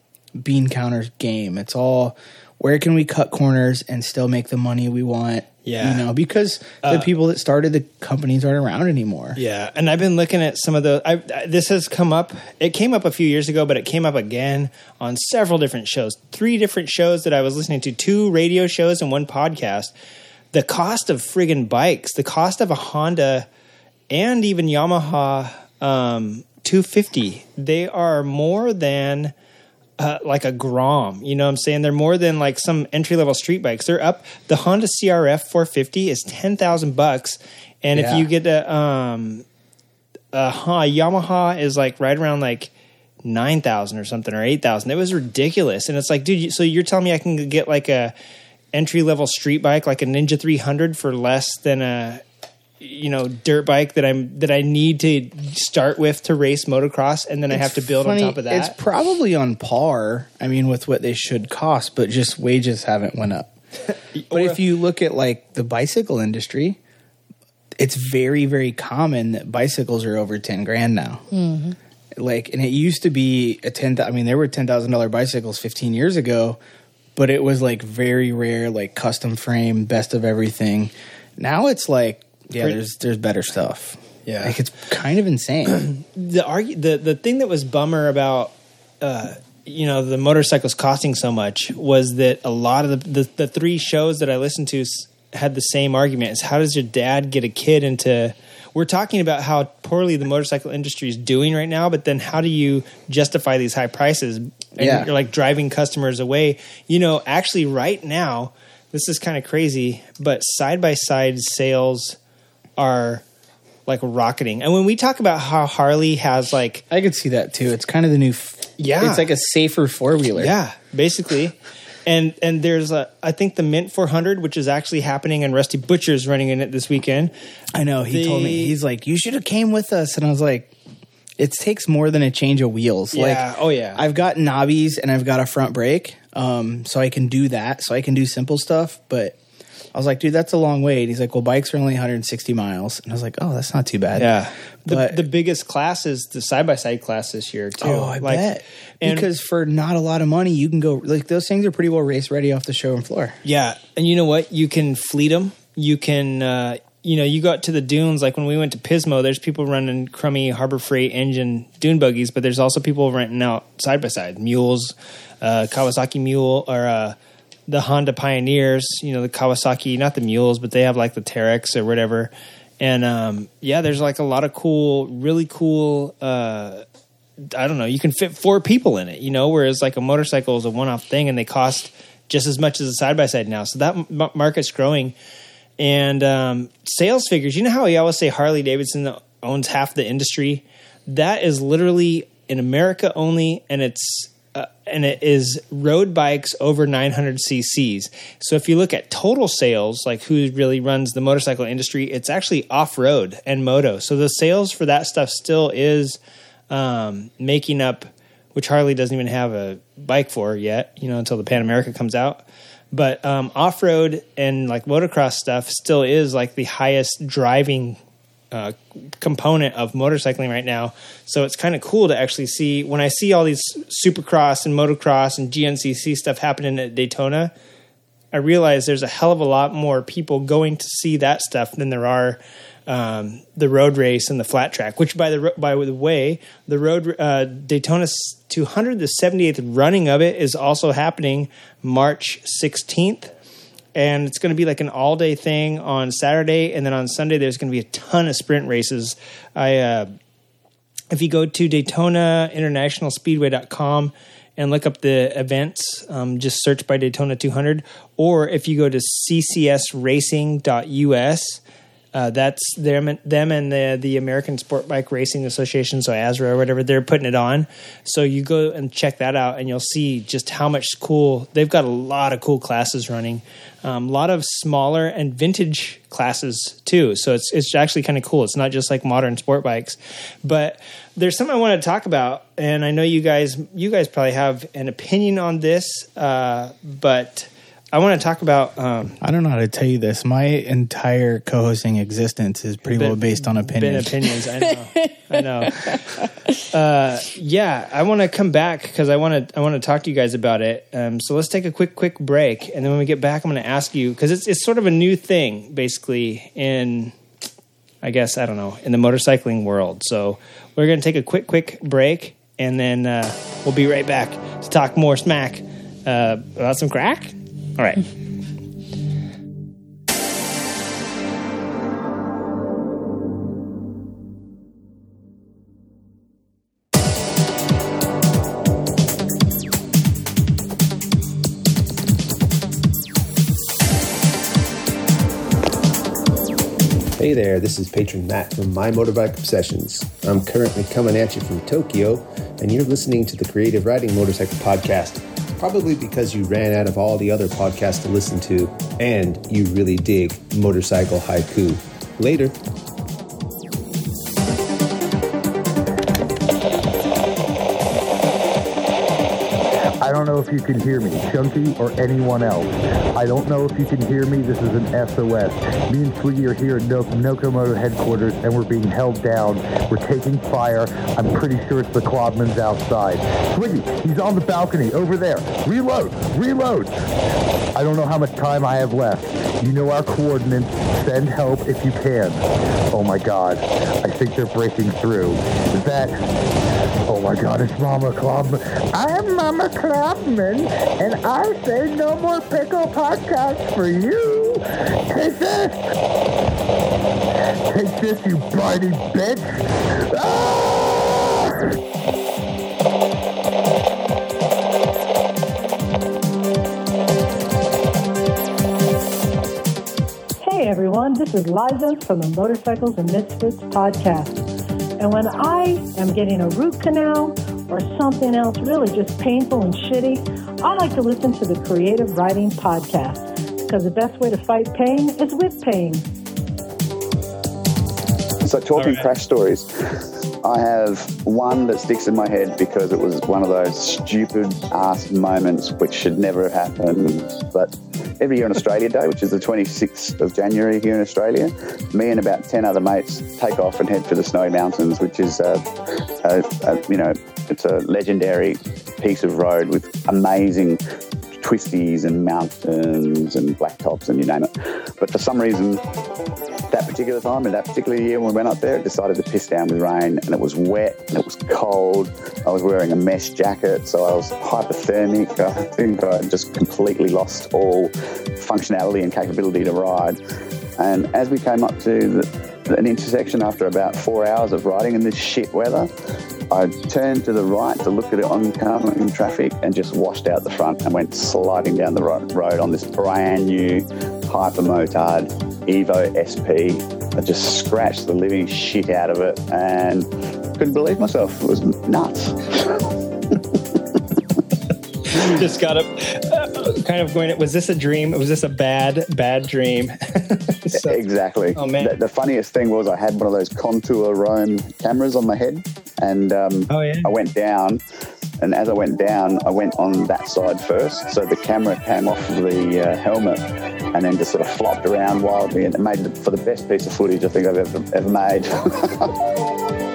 bean counters game. It's all where can we cut corners and still make the money we want. Yeah. You know, because uh, the people that started the companies aren't around anymore. Yeah. And I've been looking at some of those. I, I, this has come up. It came up a few years ago, but it came up again on several different shows. Three different shows that I was listening to, two radio shows and one podcast. The cost of friggin' bikes, the cost of a Honda and even Yamaha um, two fifty, they are more than... Uh, like a Grom, you know what I'm saying? They're more than like some entry-level street bikes. They're up. The Honda C R F four fifty is ten thousand bucks. And yeah. if you get a, um, a Yamaha is like right around like nine thousand or something or eight thousand. It was ridiculous. And it's like, dude, so you're telling me I can get like a entry-level street bike, like a Ninja three hundred for less than a, you know, dirt bike that I'm that I need to start with to race motocross, and then it's I have to build funny, on top of that. It's probably on par, I mean, with what they should cost, but just wages haven't went up. But if you look at like the bicycle industry, it's very, very common that bicycles are over ten grand now. Mm-hmm. Like, and it used to be a ten. I mean, there were ten thousand dollar bicycles fifteen years ago, but it was like very rare, like custom frame, best of everything. Now it's like. Yeah, there's there's better stuff. Yeah, like it's kind of insane. the argue the the thing that was bummer about uh, you know the motorcycles costing so much was that a lot of the, the the three shows that I listened to had the same argument: is how does your dad get a kid into? We're talking about how poorly the motorcycle industry is doing right now, but then how do you justify these high prices? And yeah. you're like driving customers away. You know, actually, right now this is kind of crazy, but side by side sales. Are like rocketing. And when we talk about how Harley has like... I could see that too. It's kind of the new... F- yeah. It's like a safer four-wheeler. Yeah, basically. and and there's, a, I think, the Mint four hundred, which is actually happening, and Rusty Butcher's running in it this weekend. I know. He they, told me. He's like, you should have came with us. And I was like, it takes more than a change of wheels. Yeah. Like, oh, yeah. I've got knobbies and I've got a front brake, um, so I can do that. So I can do simple stuff, but... I was like, dude, that's a long way. And he's like, well, bikes are only one hundred sixty miles. And I was like, oh, that's not too bad. Yeah. But the, the biggest class is the side-by-side class this year, too. Oh, I like, bet. And because for not a lot of money, you can go – like those things are pretty well race-ready off the showroom floor. Yeah. And you know what? You can fleet them. You can uh, – you know, you got to the dunes. Like when we went to Pismo, there's people running crummy Harbor Freight engine dune buggies, but there's also people renting out side-by-side mules, uh, Kawasaki mule or uh, – the Honda Pioneers, you know, the Kawasaki, not the mules, but they have like the Terex or whatever. And um, yeah, there's like a lot of cool, really cool, uh, I don't know, you can fit four people in it, you know, whereas like a motorcycle is a one-off thing and they cost just as much as a side-by-side now. So that m- market's growing. And um, sales figures, you know how we always say Harley-Davidson owns half the industry? That is literally in America only, and it's uh, and it is road bikes over nine hundred c c's. So if you look at total sales, like who really runs the motorcycle industry, it's actually off-road and moto. So the sales for that stuff still is um, making up, which Harley doesn't even have a bike for yet, you know, until the Pan America comes out. But um, off-road and like motocross stuff still is like the highest driving uh, component of motorcycling right now. So it's kind of cool to actually see, when I see all these Supercross and motocross and G N C C stuff happening at Daytona, I realize there's a hell of a lot more people going to see that stuff than there are um, the road race and the flat track, which by the by the way, the road uh, Daytona two hundred, the seventy-eighth running of it, is also happening March sixteenth. And it's going to be like an all-day thing on Saturday. And then on Sunday, there's going to be a ton of sprint races. I, uh, if you go to Daytona International Speedway dot com and look up the events, um, just search by Daytona two hundred. Or if you go to C C S racing dot U S, uh, that's them, them and the, the American Sport Bike Racing Association, so A S R A or whatever, they're putting it on. So you go and check that out, and you'll see just how much cool – they've got a lot of cool classes running. Um, a lot of smaller and vintage classes too. So it's it's actually kind of cool. It's not just like modern sport bikes. But there's something I want to talk about, and I know you guys you guys probably have an opinion on this, uh, but I want to talk about... Um, I don't know how to tell you this. My entire co-hosting existence is pretty been, well based on opinions. Been opinions, I know. I know. Uh, yeah, I want to come back because I want to I want to talk to you guys about it. Um, so let's take a quick, quick break, and then when we get back, I'm going to ask you, because it's, it's sort of a new thing, basically, in, I guess, I don't know, in the motorcycling world. So we're going to take a quick, quick break, and then uh, we'll be right back to talk more smack uh, about some crack. All right. Hey there, this is patron Matt from My Motorbike Obsessions. I'm currently coming at you from Tokyo, and you're listening to the Creative Riding Motorcycle Podcast. Probably because you ran out of all the other podcasts to listen to, and you really dig motorcycle haiku. Later. I don't know if you can hear me, Chunky, or anyone else. I don't know if you can hear me. This is an S O S. Me and Swiggy are here at Nakamoto headquarters, and we're being held down. We're taking fire. I'm pretty sure it's the Quadmans outside. Swiggy, he's on the balcony over there. Reload! Reload! I don't know how much time I have left. You know our coordinates. Send help if you can. Oh, my God. I think they're breaking through. Is that... Oh my God, it's Mama Clubman. I'm Mama Clubman, and I say no more pickle podcasts for you. Take this. Take this, you bitey bitch. Ah! Hey everyone, this is Liza from the Motorcycles and Misfits podcast. And when I am getting a root canal or something else really just painful and shitty, I like to listen to the Creative Riding Podcast, because the best way to fight pain is with pain. So talking right. Crash stories, I have one that sticks in my head because it was one of those stupid ass moments which should never have happened. But every year on Australia Day, which is the twenty-sixth of January here in Australia, me and about ten other mates take off and head for the Snowy Mountains, which is, uh, a, a, you know, it's a legendary piece of road with amazing twisties and mountains and blacktops and you name it. But for some reason, that particular time and that particular year when we went up there, it decided to piss down with rain, and it was wet and it was cold. I was wearing a mesh jacket, so I was hypothermic. I think I just completely lost all functionality and capability to ride. And as we came up to the, an intersection after about four hours of riding in this shit weather, I turned to the right to look at it oncoming traffic and just washed out the front and went sliding down the road on this brand new hypermotard Evo S P. I just scratched the living shit out of it and couldn't believe myself. It was nuts. just got up, uh, kind of going, was this a dream? Was this a bad, bad dream? So, exactly. Oh, man. The, the funniest thing was I had one of those Contour Roam cameras on my head, and um, oh, yeah? I went down. And as I went down, I went on that side first. So the camera came off of the uh, helmet and then just sort of flopped around wildly, and it made the, for the best piece of footage I think I've ever, ever made.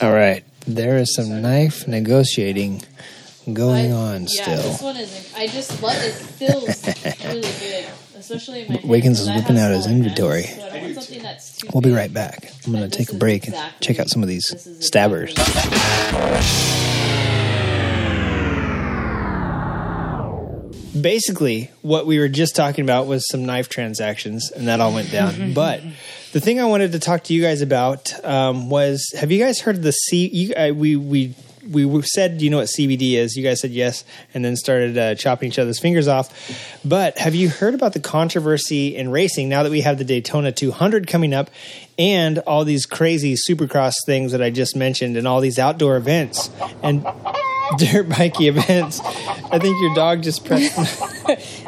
All right, there is some knife negotiating going on yeah, still. Yeah, this one is, I just love it, still really good, especially in my Wiggins is whipping out his inventory. That's we'll be right back. I'm going to take a break exactly and check out some of these stabbers. Exactly. Basically, what we were just talking about was some knife transactions, and that all went down, but... The thing I wanted to talk to you guys about um, was, have you guys heard of the C? You, uh, we we we said, you know what C B D is? You guys said yes, and then started uh, chopping each other's fingers off. But have you heard about the controversy in racing now that we have the Daytona two hundred coming up, and all these crazy Supercross things that I just mentioned, and all these outdoor events and dirt bikey events? I think your dog just pressed.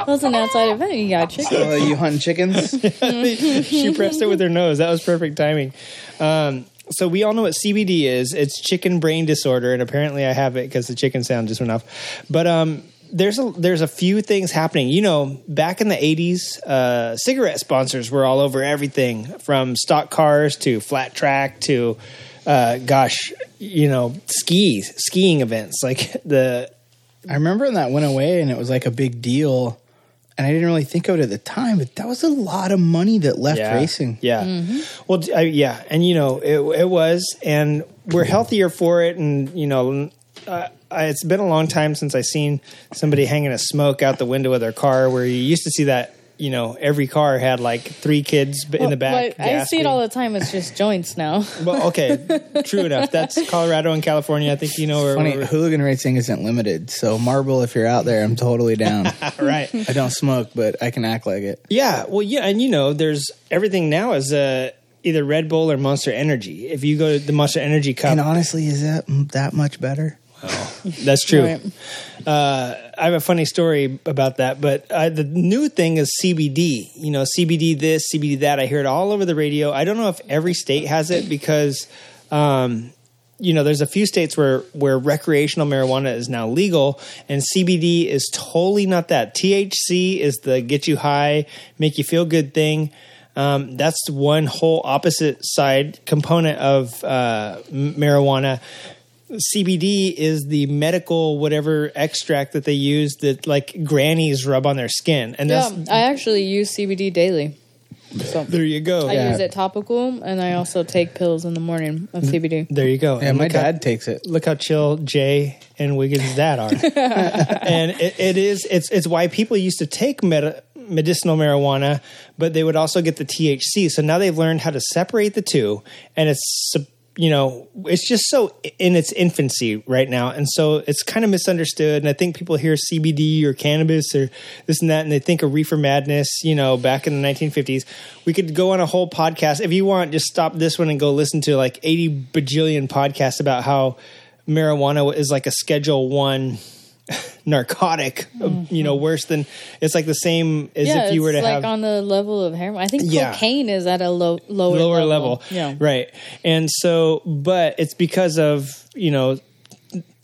That was an outside event. You got chickens. So, uh, you hunt chickens? She pressed it with her nose. That was perfect timing. Um, so we all know what C B D is. It's chicken brain disorder, and apparently I have it because the chicken sound just went off. But um, there's a, there's a few things happening. You know, back in the eighties, uh, cigarette sponsors were all over everything, from stock cars to flat track to, uh, gosh, you know, skis, skiing events like the. I remember when that went away and it was like a big deal, and I didn't really think of it at the time, but that was a lot of money that left yeah, racing. Yeah. Mm-hmm. Well, I, yeah. And, you know, it, it was, and we're healthier for it. And, you know, uh, it's been a long time since I've seen somebody hanging a smoke out the window of their car, where you used to see that. You know, every car had like three kids in well, the back. Well, I see it all the time. It's just joints now. Well, okay, true enough. That's Colorado and California. I think you know. Where, funny, where hooligan racing isn't limited. So Marble, if you're out there, I'm totally down. Right. I don't smoke, but I can act like it. Yeah. Well, yeah, and you know, there's everything now is uh, either Red Bull or Monster Energy. If you go to the Monster Energy Cup, and honestly, is that that much better? Oh, that's true. Right. Uh, I have a funny story about that, but uh, the new thing is C B D. You know, C B D this, C B D that. I hear it all over the radio. I don't know if every state has it because, um, you know, there's a few states where, where recreational marijuana is now legal, and C B D is totally not that. T H C is the get you high, make you feel good thing. Um, that's one whole opposite side component of uh, marijuana. C B D is the medical whatever extract that they use that like grannies rub on their skin. And yeah, that's, I actually use C B D daily. So there you go. I yeah. use it topical, and I also take pills in the morning of C B D. There you go. Yeah, and my dad how, takes it. Look how chill Jay and Wiggins' dad are. And it, it is it's it's why people used to take med- medicinal marijuana, but they would also get the T H C. So now they've learned how to separate the two, and it's. You know, it's just so in its infancy right now. And so it's kind of misunderstood. And I think people hear C B D or cannabis or this and that, and they think of reefer madness, you know, back in the nineteen fifties. We could go on a whole podcast. If you want, just stop this one and go listen to like eighty bajillion podcasts about how marijuana is like a Schedule One narcotic, mm-hmm. you know, worse than it's like the same as yeah, if you were to like have. It's like on the level of heroin. I think yeah. cocaine is at a low, lower, lower level. level. Yeah. Right. And so, but it's because of, you know,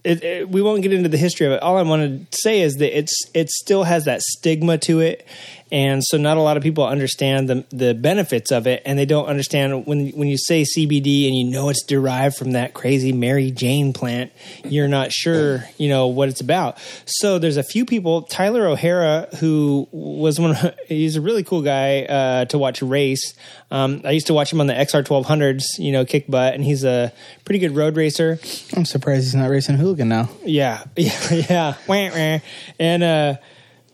it, it, we won't get into the history of it. All I want to say is that it's it still has that stigma to it. And so not a lot of people understand the the benefits of it, and they don't understand when when you say C B D and you know it's derived from that crazy Mary Jane plant, you're not sure, you know, what it's about. So there's a few people, Tyler O'Hara, who was one of, he's a really cool guy uh, to watch race. Um, I used to watch him on the X R twelve hundreds, you know, kick butt, and he's a pretty good road racer. I'm surprised he's not racing hooligan now. Yeah. Yeah. Yeah. And uh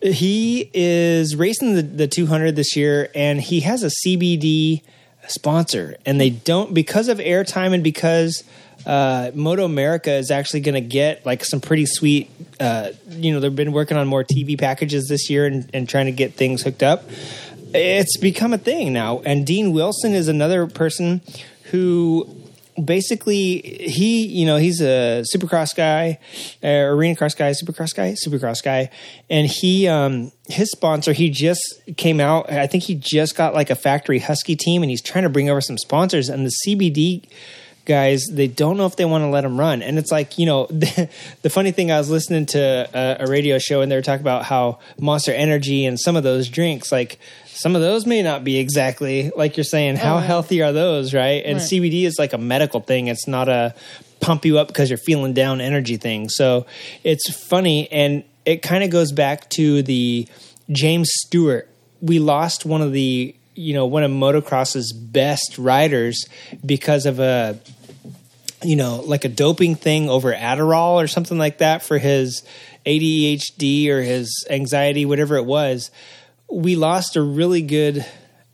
He is racing the, the two hundred this year, and he has a C B D sponsor. And they don't, because of airtime and because uh, Moto America is actually going to get like some pretty sweet, uh, you know, they've been working on more T V packages this year and, and trying to get things hooked up. It's become a thing now. And Dean Wilson is another person who basically he, you know, he's a Supercross guy, uh, arena cross guy, Supercross guy, Supercross guy. And he, um, his sponsor, he just came out. I think he just got like a factory Husky team and he's trying to bring over some sponsors. And the C B D guys, they don't know if they want to let him run. And it's like, you know, the, the funny thing, I was listening to a, a radio show and they were talking about how Monster Energy and some of those drinks, like some of those may not be exactly like you're saying, how oh, right. healthy are those, right? And right. C B D is like a medical thing. It's not a pump you up because you're feeling down energy thing. So it's funny. And it kind of goes back to the James Stewart. We lost one of the you know, one of motocross's best riders because of a, you know, like a doping thing over Adderall or something like that for his A D H D or his anxiety, whatever it was. We lost a really good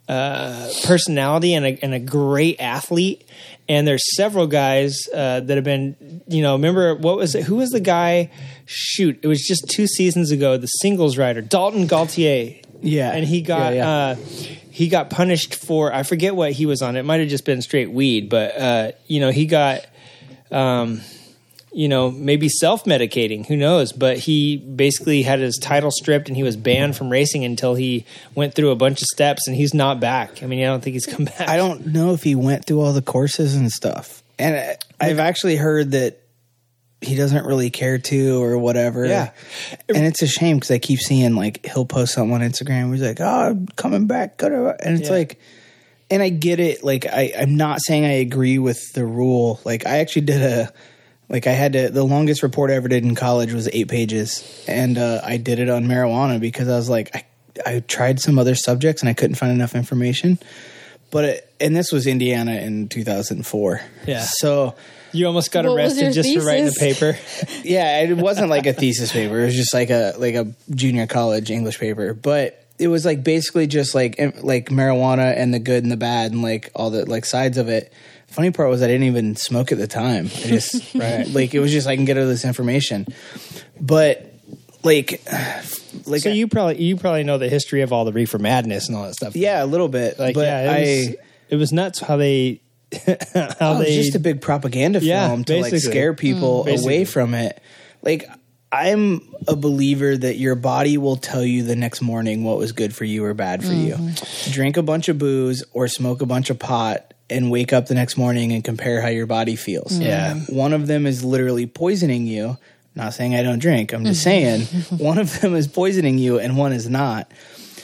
uh, personality and a, and a great athlete. And there's several guys uh, that have been, you know, remember, what was it? Who was the guy? Shoot, it was just two seasons ago, the singles rider, Dalton Gaultier. Yeah. And he got, yeah, yeah. Uh, he got punished for, I forget what he was on. It might've just been straight weed, but, uh, you know, he got, um, you know, maybe self-medicating, who knows, but he basically had his title stripped and he was banned from racing until he went through a bunch of steps and he's not back. I mean, I don't think he's come back. I don't know if he went through all the courses and stuff. And I've actually heard that he doesn't really care to or whatever. Yeah. And it's a shame because I keep seeing, like, he'll post something on Instagram. He's like, oh, I'm coming back. And it's yeah. like, and I get it. Like, I, I'm not saying I agree with the rule. Like, I actually did a, like, I had to, the longest report I ever did in college was eight pages. And uh, I did it on marijuana because I was like, I, I tried some other subjects and I couldn't find enough information. But, it, and this was Indiana in two thousand four. Yeah. So, you almost got what arrested just thesis? for writing a paper. Yeah, it wasn't like a thesis paper. It was just like a like a junior college English paper. But it was like basically just like like marijuana and the good and the bad and like all the like sides of it. Funny part was I didn't even smoke at the time. I just right. like it was just I can get all this information. But like like so I, you probably you probably know the history of all the reefer madness and all that stuff. Yeah, a little bit. Like, but yeah, it was, I it was nuts how they. How oh, they, it's just a big propaganda film yeah, to basically. like scare people mm, away from it. Like, I'm a believer that your body will tell you the next morning what was good for you or bad for mm-hmm. you. Drink a bunch of booze or smoke a bunch of pot and wake up the next morning and compare how your body feels. Mm. Yeah. One of them is literally poisoning you. I'm not saying I don't drink. I'm just saying one of them is poisoning you and one is not.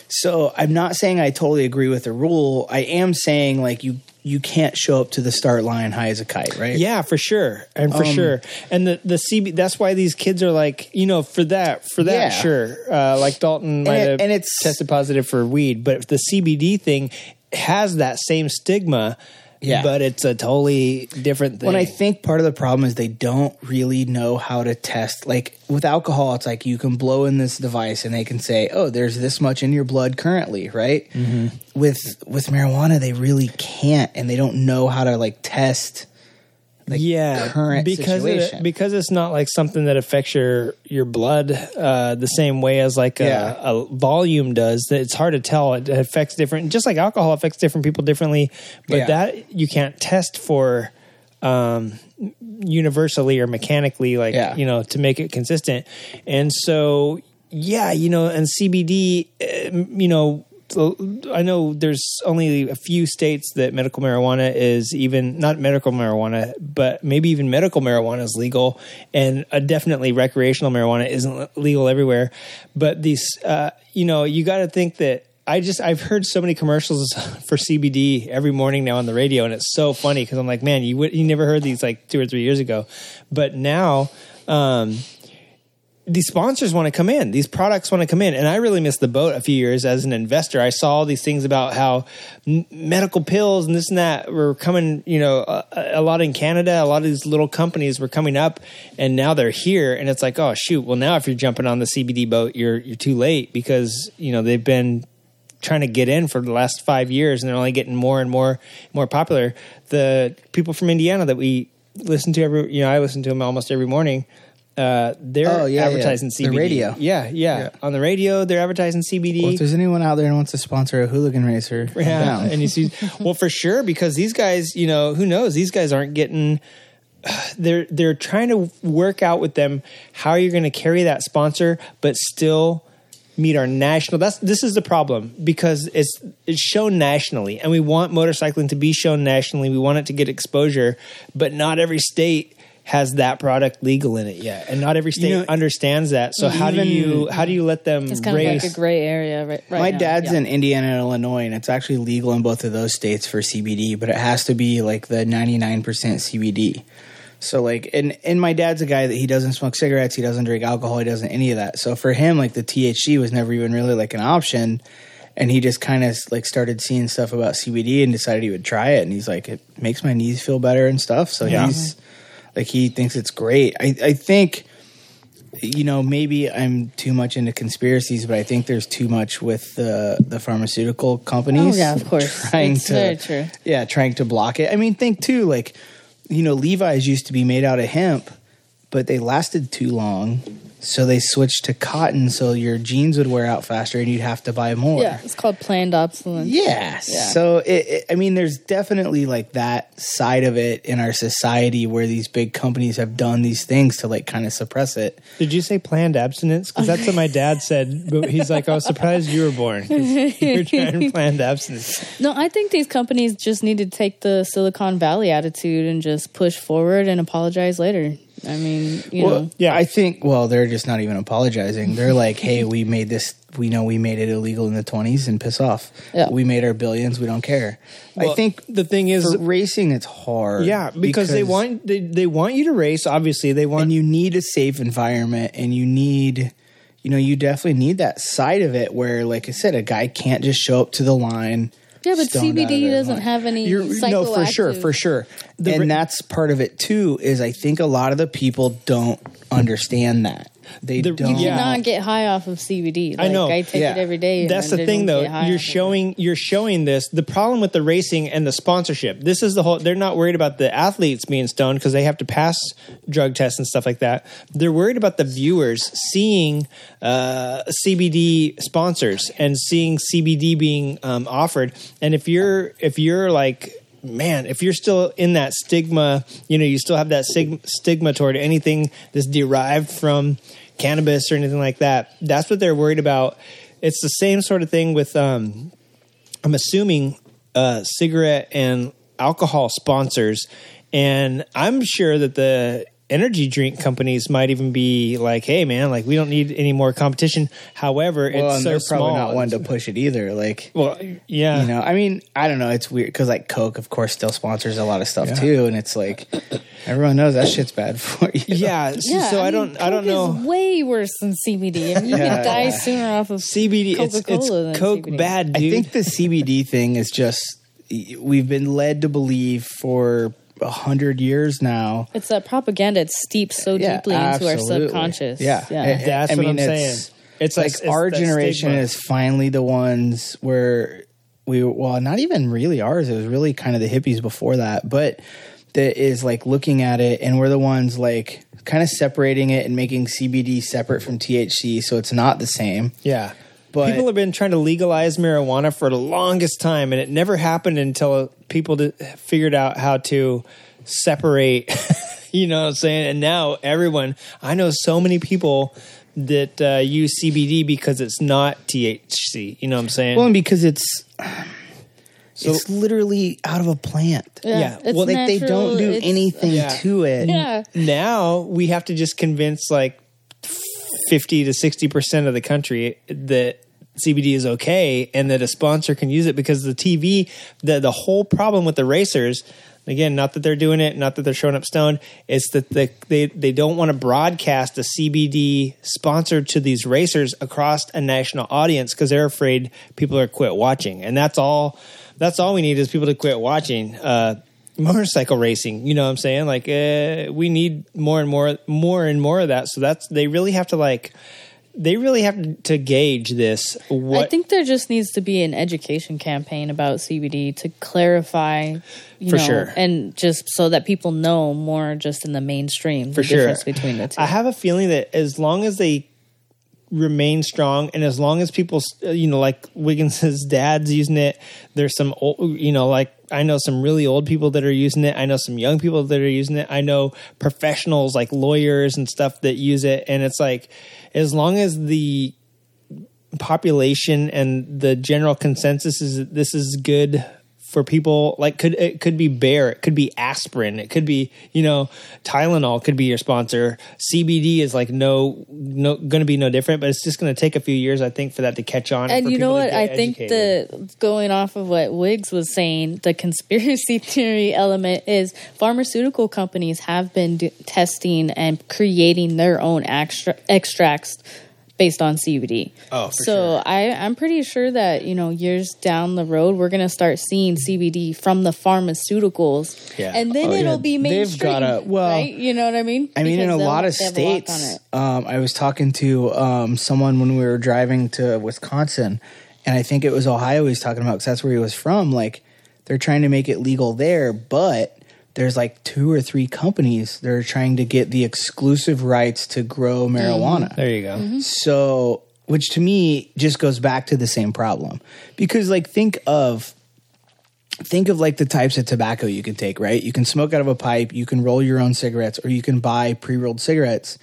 So I'm not saying I totally agree with the rule. I am saying like you you can't show up to the start line high as a kite, right? Yeah, for sure. And for um, sure. And the, the C B, that's why these kids are like, you know, for that, for that, yeah. sure. Uh, like Dalton might have it, tested positive for weed, but the C B D thing has that same stigma, yeah. but it's a totally different thing. Well, I think part of the problem is they don't really know how to test. Like with alcohol, it's like you can blow in this device and they can say, oh, there's this much in your blood currently, right? Mm-hmm. With with marijuana, they really can't, and they don't know how to like test the yeah, current because situation. It, because it's not like something that affects your your blood uh, the same way as like a, yeah. a volume does. It's hard to tell. It affects different, just like alcohol affects different people differently. But yeah. that you can't test for um, universally or mechanically, like yeah. you know, to make it consistent. And so, yeah, you know, and C B D, uh, you know. I know there's only a few states that medical marijuana is even, not medical marijuana, but maybe even medical marijuana is legal, and uh, definitely recreational marijuana isn't legal everywhere. But these, uh, you know, you got to think that I just, I've heard so many commercials for C B D every morning now on the radio, and it's so funny because I'm like, man, you would, you never heard these like two or three years ago. But now, um, these sponsors want to come in. These products want to come in. And I really missed the boat a few years as an investor. I saw all these things about how n- medical pills and this and that were coming, you know, a, a lot in Canada. A lot of these little companies were coming up and now they're here. And it's like, oh, shoot. Well, now if you're jumping on the C B D boat, you're you're too late because, you know, they've been trying to get in for the last five years and they're only getting more and more, more popular. The people from Indiana that we listen to every, you know, I listen to them almost every morning. Uh, they're oh, yeah, advertising yeah. C B D. The radio. Yeah, yeah, yeah. On the radio, they're advertising C B D. Well, if there's anyone out there who wants to sponsor a hooligan racer, yeah, and you see, well, for sure, because these guys, you know, who knows? These guys aren't getting. They're they're trying to work out with them how you're going to carry that sponsor, but still meet our national. That's this is the problem because it's it's shown nationally, and we want motorcycling to be shown nationally. We want it to get exposure, but not every state has that product legal in it yet, and not every state you know, understands that. So how do you how do you let them? It's kind race? of like a gray area, right? right My now. dad's yeah. in Indiana and Illinois, and it's actually legal in both of those states for C B D, but it has to be like the ninety-nine percent C B D. So like, and and my dad's a guy that he doesn't smoke cigarettes, he doesn't drink alcohol, he doesn't any of that. So for him, like the T H C was never even really like an option. And he just kind of like started seeing stuff about C B D and decided he would try it. And he's like, it makes my knees feel better and stuff. So yeah. he's. Like, he thinks it's great. I, I think, you know, maybe I'm too much into conspiracies, but I think there's too much with the the pharmaceutical companies. Oh, yeah, of course. Trying it's to, very true. Yeah, trying to block it. I mean, think, too, like, you know, Levi's used to be made out of hemp, but they lasted too long, so they switched to cotton, so your jeans would wear out faster and you'd have to buy more. Yeah, it's called planned obsolescence. Yes. Yeah. So, it, it, I mean, there's definitely, like, that side of it in our society where these big companies have done these things to, like, kind of suppress it. Did you say planned abstinence? Because that's what my dad said. But he's like, I was surprised you were born. You were trying planned abstinence. No, I think these companies just need to take the Silicon Valley attitude and just push forward and apologize later. I mean, you well, know. Yeah, I think, well, they're just not even apologizing. They're like, hey, we made this, we know we made it illegal in the twenties and piss off. Yeah. We made our billions, we don't care. Well, I think the thing is, for racing, it's hard. Yeah, because, because they want they, they want you to race, obviously. They want. And you need a safe environment, and you need, you know, you definitely need that side of it where, like I said, a guy can't just show up to the line. Yeah, but C B D doesn't have any psychoactive. No, for sure, for sure. The, and that's part of it, too, is I think a lot of the people don't understand that. They the, don't. You cannot get high off of C B D. Like, I know. I take yeah. it every day. That's the thing, though. You're showing, you're showing this. The problem with the racing and the sponsorship, this is the whole – they're not worried about the athletes being stoned because they have to pass drug tests and stuff like that. They're worried about the viewers seeing uh, C B D sponsors and seeing C B D being um, offered. And if you're if you're like – man, if you're still in that stigma, you know, you still have that sig- stigma toward anything that's derived from cannabis or anything like that. That's what they're worried about. It's the same sort of thing with, um, I'm assuming, uh, cigarette and alcohol sponsors. And I'm sure that the energy drink companies might even be like, hey, man, like, we don't need any more competition. However, well, it's so they're small. Probably not one to push it either. Like, well, yeah. You know, I mean, I don't know. It's weird because, like, Coke, of course, still sponsors a lot of stuff, yeah. too. And it's like, everyone knows that shit's bad for you. Yeah. yeah so I, mean, I don't, Coke I don't know. It's way worse than C B D. I mean, you yeah. could die sooner off of C B D. Coca-Cola it's, it's than Coke C B D. Bad, dude. I think the C B D thing is just, we've been led to believe for a hundred years now. It's that propaganda. It's steeped so yeah, deeply absolutely. into our subconscious. Yeah, yeah. It, that's I what mean, I'm it's, saying. It's like it's, our it's generation is finally the ones where we, well, not even really ours. It was really kind of the hippies before that, but that is like looking at it, and we're the ones like kind of separating it and making C B D separate from T H C, so it's not the same. Yeah. But people have been trying to legalize marijuana for the longest time, and it never happened until people did, figured out how to separate, you know what I'm saying? And now everyone – I know so many people that uh, use C B D because it's not T H C, you know what I'm saying? Well, and because it's – So, it's literally out of a plant. Yeah. yeah. Well, like, they don't do it's, anything yeah. to it. Yeah. Now we have to just convince like fifty to sixty percent of the country that C B D is okay and that a sponsor can use it because the T V, the the whole problem with the racers Again, not that they're doing it, not that they're showing up stoned. It's that they they, they don't want to broadcast a C B D sponsor to these racers across a national audience because they're afraid people are quit watching. And that's all. That's all we need is people to quit watching uh, motorcycle racing. You know what I'm saying? Like uh, we need more and more, more and more of that. So that's they really have to like. They really have to gauge this. What- I think there just needs to be an education campaign about C B D to clarify, you For know, sure. and just so that people know more just in the mainstream For the sure. difference between the two. I have a feeling that as long as they remain strong and as long as people, you know, like Wiggins' dad's using it, there's some old, you know, like I know some really old people that are using it. I know some young people that are using it. I know professionals like lawyers and stuff that use it. And it's like, as long as the population and the general consensus is that this is good for people, like could it could be Bayer, it could be aspirin, it could be, you know, Tylenol could be your sponsor. C B D is like no, no, going to be no different, but it's just going to take a few years, I think, for that to catch on. And, and you know what? I educated. think the going off of what Wiggs was saying, the conspiracy theory element is pharmaceutical companies have been do- testing and creating their own extra- extracts based on C B D. Oh, for so sure. I, I'm pretty sure that, you know, years down the road, we're going to start seeing C B D from the pharmaceuticals. Yeah. And then oh, it'll yeah. be mainstream. They've got a, well, right? You know what I mean? I mean, because in a lot of states, um, I was talking to um, someone when we were driving to Wisconsin, and I think it was Ohio he was talking about because that's where he was from. Like, they're trying to make it legal there, but there's like two or three companies that are trying to get the exclusive rights to grow marijuana. Mm-hmm. There you go. Mm-hmm. So, which to me just goes back to the same problem. Because like think of think of like the types of tobacco you can take, right? You can smoke out of a pipe, you can roll your own cigarettes, or you can buy pre-rolled cigarettes.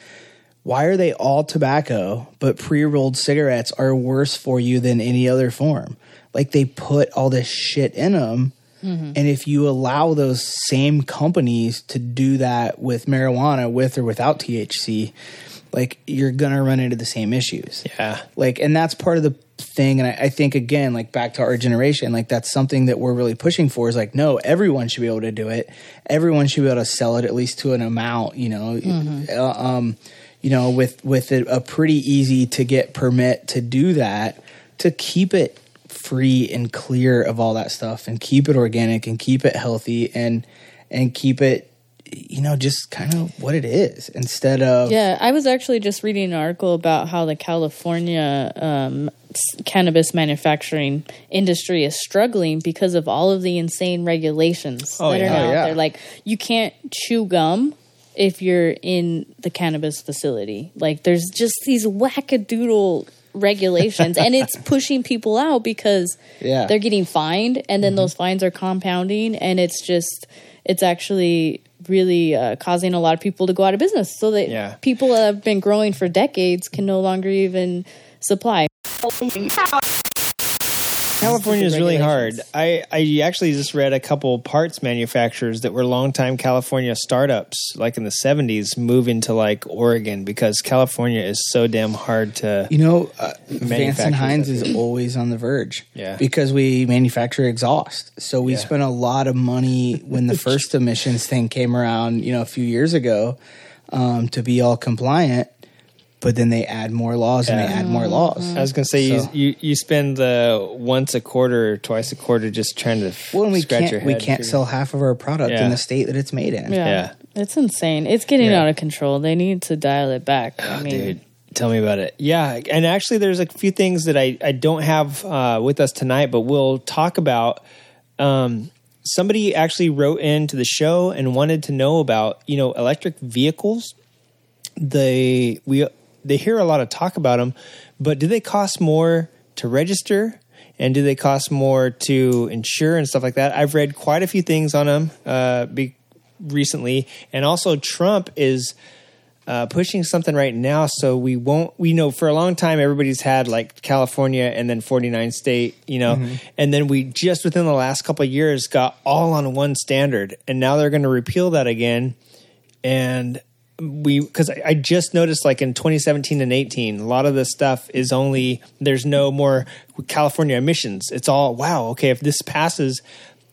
Why are they all tobacco, but pre-rolled cigarettes are worse for you than any other form? Like they put all this shit in them. Mm-hmm. And if you allow those same companies to do that with marijuana, with or without T H C, like you're going to run into the same issues. Yeah. Like, and that's part of the thing. And I, I think, again, like back to our generation, like that's something that we're really pushing for is like, no, everyone should be able to do it. Everyone should be able to sell it at least to an amount, you know, mm-hmm. uh, um, you know, with, with a, a pretty easy to get permit to do that, to keep it free and clear of all that stuff and keep it organic and keep it healthy and and keep it, you know, just kind of what it is instead of... Yeah, I was actually just reading an article about how the California um, cannabis manufacturing industry is struggling because of all of the insane regulations oh, that yeah, are out yeah. there. Like, you can't chew gum if you're in the cannabis facility. Like, there's just these wackadoodle regulations and it's pushing people out because yeah. they're getting fined and then mm-hmm. those fines are compounding and it's just it's actually really uh, causing a lot of people to go out of business so that yeah. people that have been growing for decades can no longer even supply. California is really hard. I, I actually just read a couple parts manufacturers that were longtime California startups, like in the seventies, move into like Oregon because California is so damn hard to. You know, uh, Vance and Hines is always on the verge. Yeah, because we manufacture exhaust, so we yeah. spent a lot of money when the first emissions thing came around, you know, a few years ago, um, to be all compliant. But then they add more laws and yeah. they add more laws. I was going to say, so. you, you you spend uh, once a quarter or twice a quarter just trying to well, we scratch your head. We can't sell half of our product yeah. in the state that it's made in. Yeah. yeah. It's insane. It's getting yeah. out of control. They need to dial it back. Oh, I mean, dude. Tell me about it. Yeah. And actually, there's a few things that I, I don't have uh, with us tonight, but we'll talk about. Um, somebody actually wrote into the show and wanted to know about, you know, electric vehicles. They... we. They hear a lot of talk about them, but do they cost more to register and do they cost more to insure and stuff like that? I've read quite a few things on them uh, be- recently. And also Trump is uh, pushing something right now. So we won't, we know for a long time, everybody's had like California and then forty-nine state, you know, mm-hmm. and then we just within the last couple of years got all on one standard. And now they're going to repeal that again. And We because I, I just noticed like in twenty seventeen and eighteen, a lot of this stuff is only there's no more California emissions. It's all wow. Okay, if this passes,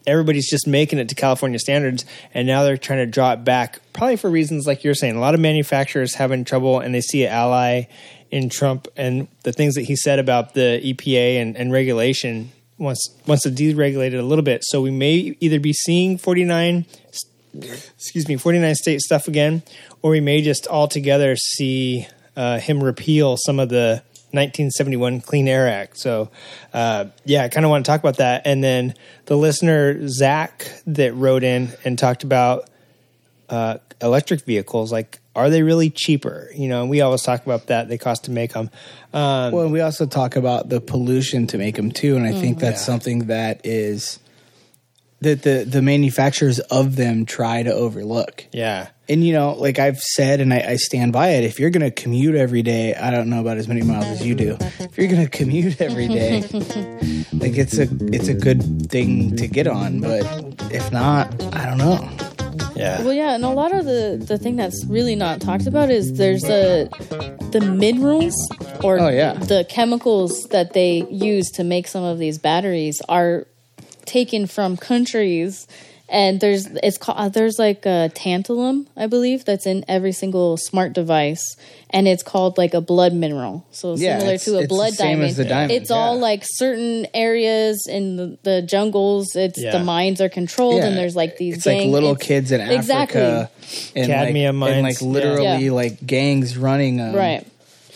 everybody's just making it to California standards, and now they're trying to draw it back, probably for reasons like you're saying. A lot of manufacturers having trouble, and they see an ally in Trump and the things that he said about the E P A and, and regulation wants wants to deregulate it a little bit. So we may either be seeing forty-nine excuse me, forty-nine state stuff again, or we may just altogether see uh, him repeal some of the nineteen seventy-one Clean Air Act. So, uh, yeah, I kind of want to talk about that. And then the listener, Zach, that wrote in and talked about uh, electric vehicles, like, are they really cheaper? You know, and we always talk about that. They cost to make them. Um, well, and we also talk about the pollution to make them too. And I mm-hmm. think that's yeah. something that is that the, the manufacturers of them try to overlook. Yeah. And, you know, like I've said, and I, I stand by it, if you're going to commute every day, I don't know about as many miles as you do. If you're going to commute every day, like it's a it's a good thing to get on. But if not, I don't know. Yeah. Well, yeah, and a lot of the, the thing that's really not talked about is there's the, the minerals or oh, yeah. the chemicals that they use to make some of these batteries are taken from countries. And there's it's called, there's like a tantalum, I believe, that's in every single smart device, and it's called like a blood mineral. So yeah, similar to a it's blood the same diamond. As the diamond. It's yeah. all like certain areas in the, the jungles. It's yeah. the mines are controlled, yeah. and there's like these. It's gang, like little it's, kids in Africa, exactly. and cadmium like, mines, and like literally yeah. like gangs running them, right?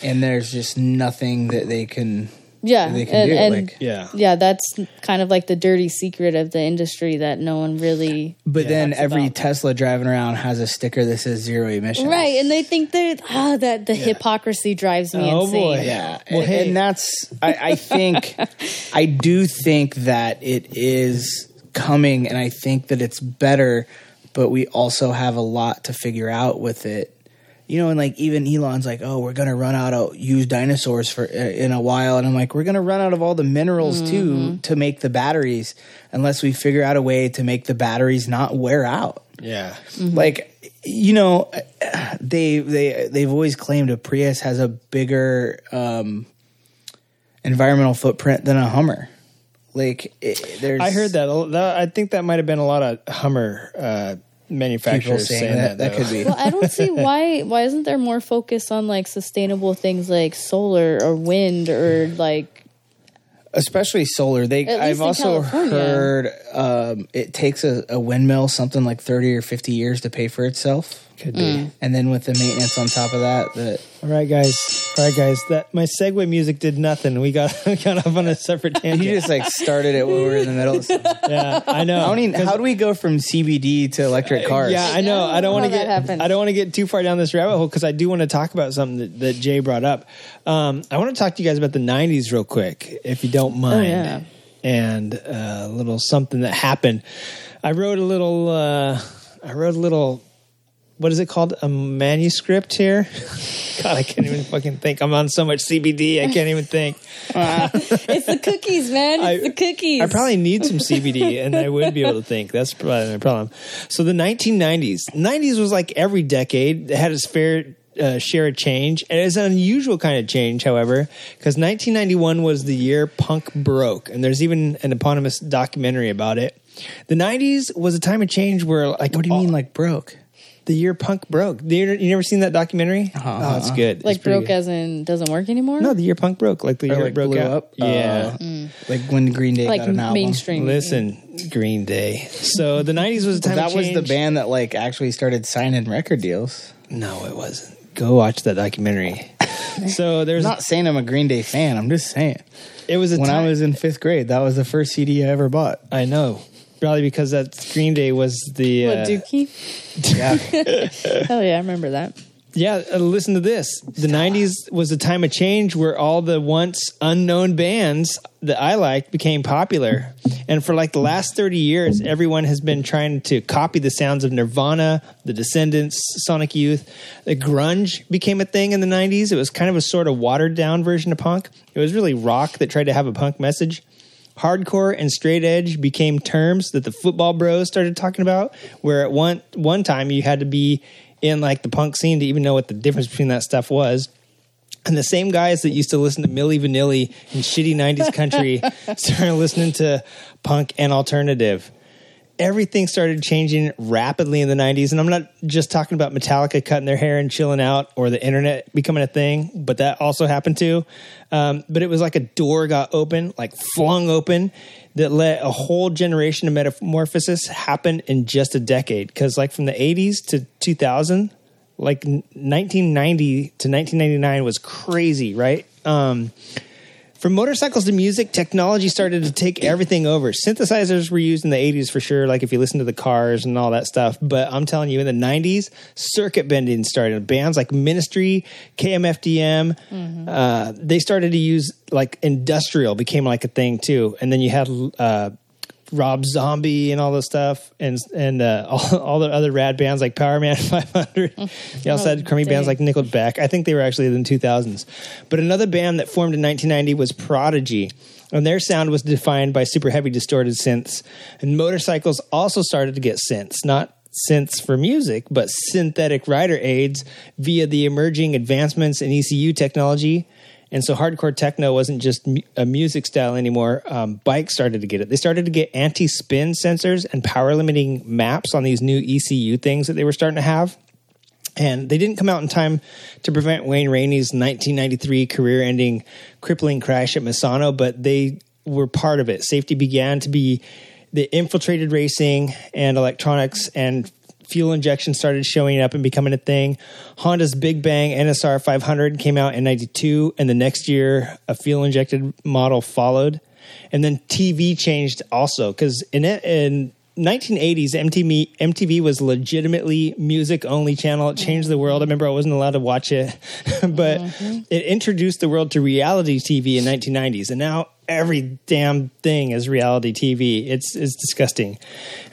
And there's just nothing that they can. Yeah, and, and like, yeah, yeah. That's kind of like the dirty secret of the industry that no one really. But yeah, then every about. Tesla driving around has a sticker that says zero emissions, right? And they think that ah, oh, that the yeah. hypocrisy drives me oh, insane. Oh boy, yeah. Well, and, hey. and that's I, I think I do think that it is coming, and I think that it's better, but we also have a lot to figure out with it. You know, and like even Elon's like, oh, we're going to run out of used dinosaurs for uh, in a while. And I'm like, we're going to run out of all the minerals, mm-hmm. too, to make the batteries unless we figure out a way to make the batteries not wear out. Yeah. Mm-hmm. Like, you know, they, they, they've always claimed a Prius has a bigger um, environmental footprint than a Hummer. Like, it, there's... I heard that. I think that might have been a lot of Hummer uh manufacturers saying, saying that that, that could be. Well, I don't see why why isn't there more focus on like sustainable things like solar or wind or like especially solar. They I've also California. heard um it takes a, a windmill something like thirty or fifty years to pay for itself. Could be. Mm. And then with the maintenance on top of that, that All right guys. All right guys. That my segue music did nothing. We got we got off on a separate tangent. You just like started it when we were in the middle of something. Yeah, I know. I mean, how do we go from C B D to electric cars? Yeah, I know. I don't want to get I don't want to get too far down this rabbit hole because I do want to talk about something that, that Jay brought up. Um, I want to talk to you guys about the nineties real quick, if you don't mind. Oh, yeah. And uh, a little something that happened. I wrote a little uh, I wrote a little what is it called? A manuscript here? God, I can't even fucking think. I'm on so much C B D, I can't even think. Uh, it's the cookies, man. It's I, the cookies. I probably need some C B D, and I would be able to think. That's probably my problem. So the nineteen nineties. nineties was like every decade. It had its fair uh, share of change. And it's an unusual kind of change, however, because nineteen ninety-one was the year punk broke. And there's even an eponymous documentary about it. The nineties was a time of change where... like, what do you all, mean, like, broke? The year punk broke. You never seen that documentary? Uh-huh. Oh, it's good. Like it's broke good. As in doesn't work anymore? No, the year punk broke. Like the year or like it broke blew out. Up. Yeah. Uh, mm. Like when Green Day like got an album. Like mainstream. Listen, Green Day. So the nineties was a time of change. That was the band that like actually started signing record deals. No, it wasn't. Go watch that documentary. So there's I'm not saying I'm a Green Day fan. I'm just saying. It was a when time. I was in fifth grade, that was the first C D I ever bought. I know. Probably because that Green Day was the... What, uh, Dookie? Yeah. Hell yeah, I remember that. Yeah, uh, listen to this. The nineties was a time of change where all the once unknown bands that I liked became popular. And for like the last thirty years, everyone has been trying to copy the sounds of Nirvana, The Descendants, Sonic Youth. The grunge became a thing in the nineties. It was kind of a sort of watered-down version of punk. It was really rock that tried to have a punk message. Hardcore and straight edge became terms that the football bros started talking about, where at one one time you had to be in like the punk scene to even know what the difference between that stuff was. And the same guys that used to listen to Milli Vanilli and shitty nineties country started listening to punk and alternative. everything started changing rapidly in the nineties. And I'm not just talking about Metallica cutting their hair and chilling out or the internet becoming a thing, but that also happened too. Um, but it was like a door got open, like flung open, that let a whole generation of metamorphosis happen in just a decade. Because like from the eighties to two thousand, like nineteen ninety to nineteen ninety-nine was crazy, right? Um, from motorcycles to music, technology started to take everything over. Synthesizers were used in the eighties for sure, like if you listen to the Cars and all that stuff. But I'm telling you, in the nineties, circuit bending started. Bands like Ministry, K M F D M, mm-hmm. uh, they started to use, like, industrial became like a thing too. And then you had uh, Rob Zombie and all this stuff, and and uh, all, all the other rad bands like Power Man five hundred. You also had crummy bands like Nickelback. I think they were actually in the two thousands. But another band that formed in nineteen ninety was Prodigy, and their sound was defined by super heavy distorted synths. And motorcycles also started to get synths, not synths for music, but synthetic rider aids via the emerging advancements in E C U technology. And so hardcore techno wasn't just a music style anymore. Um, bikes started to get it. They started to get anti-spin sensors and power-limiting maps on these new E C U things that they were starting to have. And they didn't come out in time to prevent Wayne Rainey's nineteen ninety-three career-ending crippling crash at Misano, but they were part of it. Safety began to be they infiltrated racing and electronics, and fuel injection started showing up and becoming a thing. Honda's Big Bang N S R five hundred came out in ninety-two, and the next year a fuel-injected model followed. And then T V changed also, because in in nineteen eighties, M T V, M T V was legitimately music-only channel. It changed the world. I remember I wasn't allowed to watch it, but mm-hmm. it introduced the world to reality T V in nineteen nineties, and now every damn thing is reality T V. It's it's disgusting.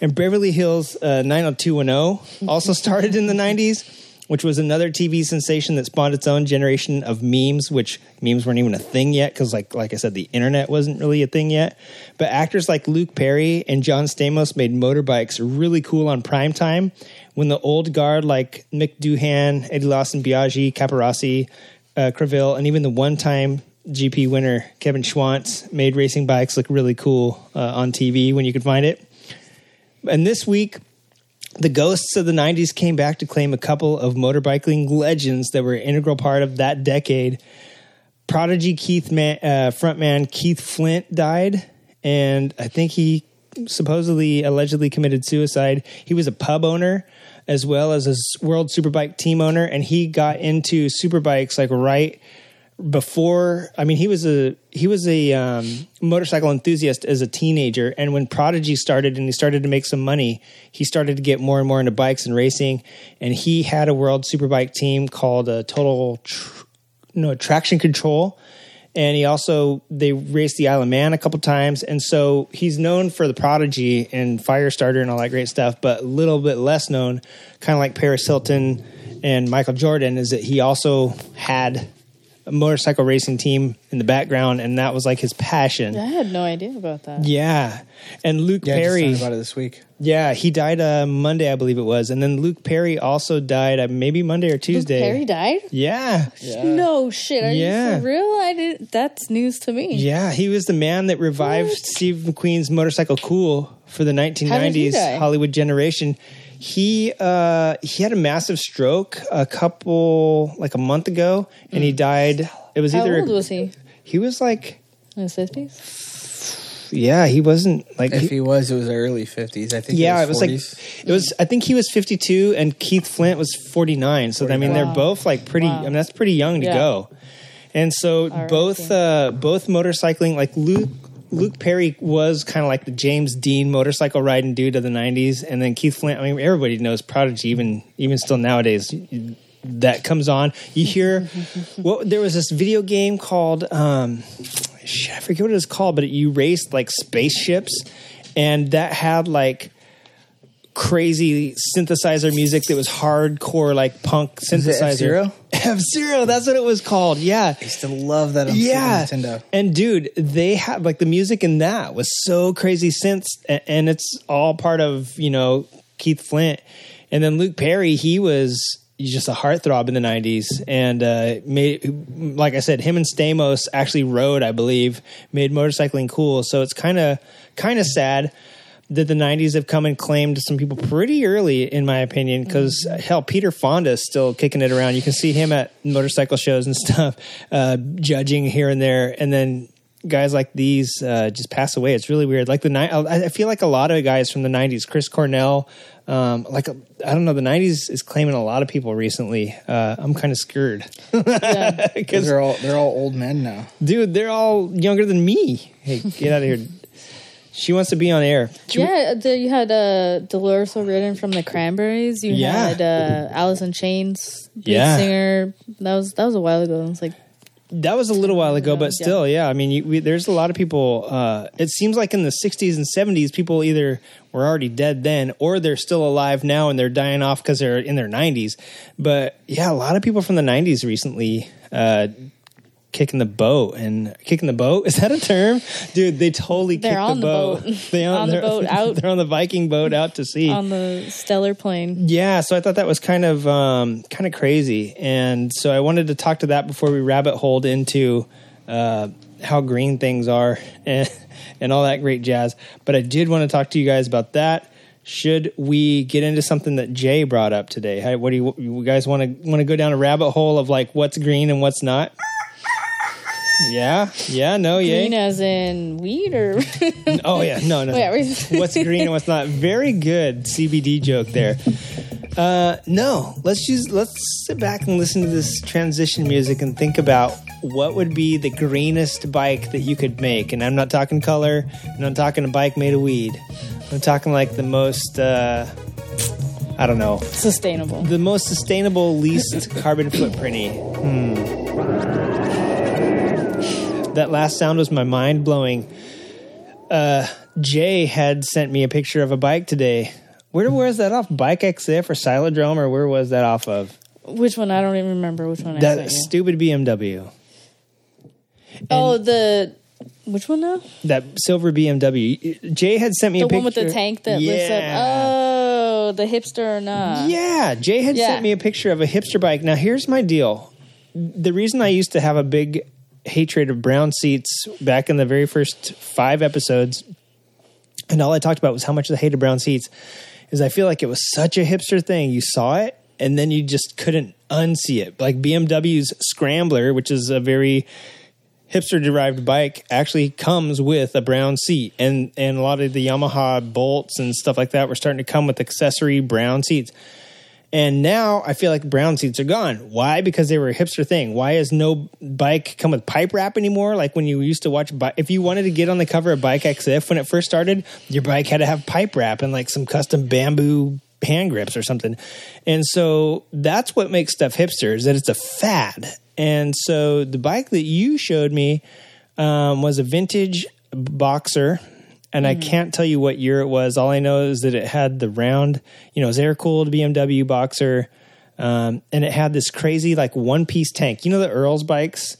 And Beverly Hills uh, nine oh two one oh also started in the nineties, which was another T V sensation that spawned its own generation of memes, which memes weren't even a thing yet because, like like I said, the internet wasn't really a thing yet. But actors like Luke Perry and John Stamos made motorbikes really cool on primetime when the old guard like Mick Doohan, Eddie Lawson, Biaggi, Caparossi, uh, Creville, and even the one-time G P winner Kevin Schwantz made racing bikes look really cool uh, on T V when you could find it. And this week, the ghosts of the nineties came back to claim a couple of motorbiking legends that were an integral part of that decade. Prodigy Keith Man, uh, frontman Keith Flint died, and I think he supposedly allegedly committed suicide. He was a pub owner as well as a World Superbike team owner, and he got into superbikes like right before. I mean, he was a he was a um, motorcycle enthusiast as a teenager, and when Prodigy started and he started to make some money, he started to get more and more into bikes and racing, and he had a World Superbike team called a Total tr- no Traction Control, and he also they raced the Isle of Man a couple times, and so he's known for the Prodigy and Firestarter and all that great stuff, but a little bit less known, kind of like Paris Hilton and Michael Jordan, is that he also had motorcycle racing team in the background, and that was like his passion. I had no idea about that. Yeah. And Luke yeah, Perry. I just about it this week. Yeah, he died uh, Monday, I believe it was. And then Luke Perry also died uh, maybe Monday or Tuesday. Luke Perry died? Yeah. yeah. No shit. Are yeah. you for real? I didn't, that's news to me. Yeah, he was the man that revived what? Steve McQueen's motorcycle cool for the nineteen nineties Hollywood generation. He uh, he had a massive stroke a couple, like a month ago, and mm. he died. It was How either old a, was he? He was like in his fifties. Yeah, he wasn't like if he, he was, it was early fifties. I think. Yeah, it was, it was like it was. I think he was fifty-two, and Keith Flint was forty-nine. So forty-nine. I mean, wow. they're both like pretty. Wow. I mean, that's pretty young to yeah. go. And so R. both uh, both motorcycling, like Luke. Luke Perry was kind of like the James Dean motorcycle riding dude of the nineties. And then Keith Flint, I mean, everybody knows Prodigy, even even still nowadays, that comes on. You hear, well, there was this video game called, um, shit, I forget what it was called, but you raced like spaceships. And that had like crazy synthesizer music that was hardcore, like punk synthesizer. F-Zero? F-Zero, that's what it was called. Yeah. I used to love that on yeah. Nintendo. And dude, they have like the music in that was so crazy synths, and it's all part of, you know, Keith Flint. And then Luke Perry, he was just a heartthrob in the nineties, and uh, made, like I said, him and Stamos actually rode, I believe, made motorcycling cool. So it's kind of kind of sad. that the nineties have come and claimed some people pretty early, in my opinion, because, hell, Peter Fonda is still kicking it around. You can see him at motorcycle shows and stuff, uh, judging here and there. And then guys like these uh, just pass away. It's really weird. Like the ni- I feel like a lot of guys from the nineties, Chris Cornell, um, like, a, I don't know, the nineties is claiming a lot of people recently. Uh, I'm kind of scared. Yeah. Because they're all, they're all old men now. Dude, they're all younger than me. Hey, get out of here. She wants to be on air. Should yeah, we- you had uh, Dolores O'Riordan from the Cranberries. You yeah. had uh, Alice in Chains, lead yeah. singer. That was that was a while ago. It was like that was a little while ago, but still, yeah. yeah I mean, you, we, there's a lot of people. Uh, it seems like in the sixties and seventies, people either were already dead then, or they're still alive now, and they're dying off because they're in their nineties. But yeah, a lot of people from the nineties recently. Uh, Kicking the boat and kicking the boat. Is that a term? Dude, they totally kicked the, the boat. boat. They're on, on the boat out. They're on the Viking boat out to sea. On the stellar plane. Yeah. So I thought that was kind of, um, kind of crazy. And so I wanted to talk to that before we rabbit holed into, uh, how green things are and, and all that great jazz. But I did want to talk to you guys about that. Should we get into something that Jay brought up today? How, what do you, you guys want to, want to go down a rabbit hole of like what's green and what's not? Yeah, yeah, no, yeah. Green as in weed or... oh, yeah, no, no. Wait, what's green and what's not? Very good C B D joke there. Uh, no, let's just, let's sit back and listen to this transition music and think about what would be the greenest bike that you could make. And I'm not talking color, and I'm talking a bike made of weed. I'm talking like the most... Uh, I don't know. Sustainable. The most sustainable, least carbon footprinty. Hmm. That last sound was my mind blowing. Uh, Jay had sent me a picture of a bike today. Where was that off? Bike X F or Silodrome, or where was that off of? Which one? I don't even remember which one. That I stupid B M W. And oh, the which one now? That silver B M W. Jay had sent me the a picture. The one with the tank that yeah. lifts up. Oh, the hipster or not? Yeah, Jay had yeah. sent me a picture of a hipster bike. Now here's my deal. The reason I used to have a big hatred of brown seats back in the very first five episodes, and all I talked about was how much I hated brown seats, is I feel like it was such a hipster thing. You saw it and then you just couldn't unsee it. Like B M W's Scrambler, which is a very hipster derived bike, actually comes with a brown seat, and and a lot of the Yamaha Bolts and stuff like that were starting to come with accessory brown seats. And now I feel like brown seats are gone. Why? Because they were a hipster thing. Why is no bike come with pipe wrap anymore? Like when you used to watch, bi- if you wanted to get on the cover of Bike X F when it first started, your bike had to have pipe wrap and like some custom bamboo hand grips or something. And so that's what makes stuff hipster, is that it's a fad. And so the bike that you showed me um, was a vintage boxer. And mm-hmm. I can't tell you what year it was. All I know is that it had the round, you know, it was air-cooled B M W boxer. Um, and it had this crazy, like, one-piece tank. You know the Earl's bikes,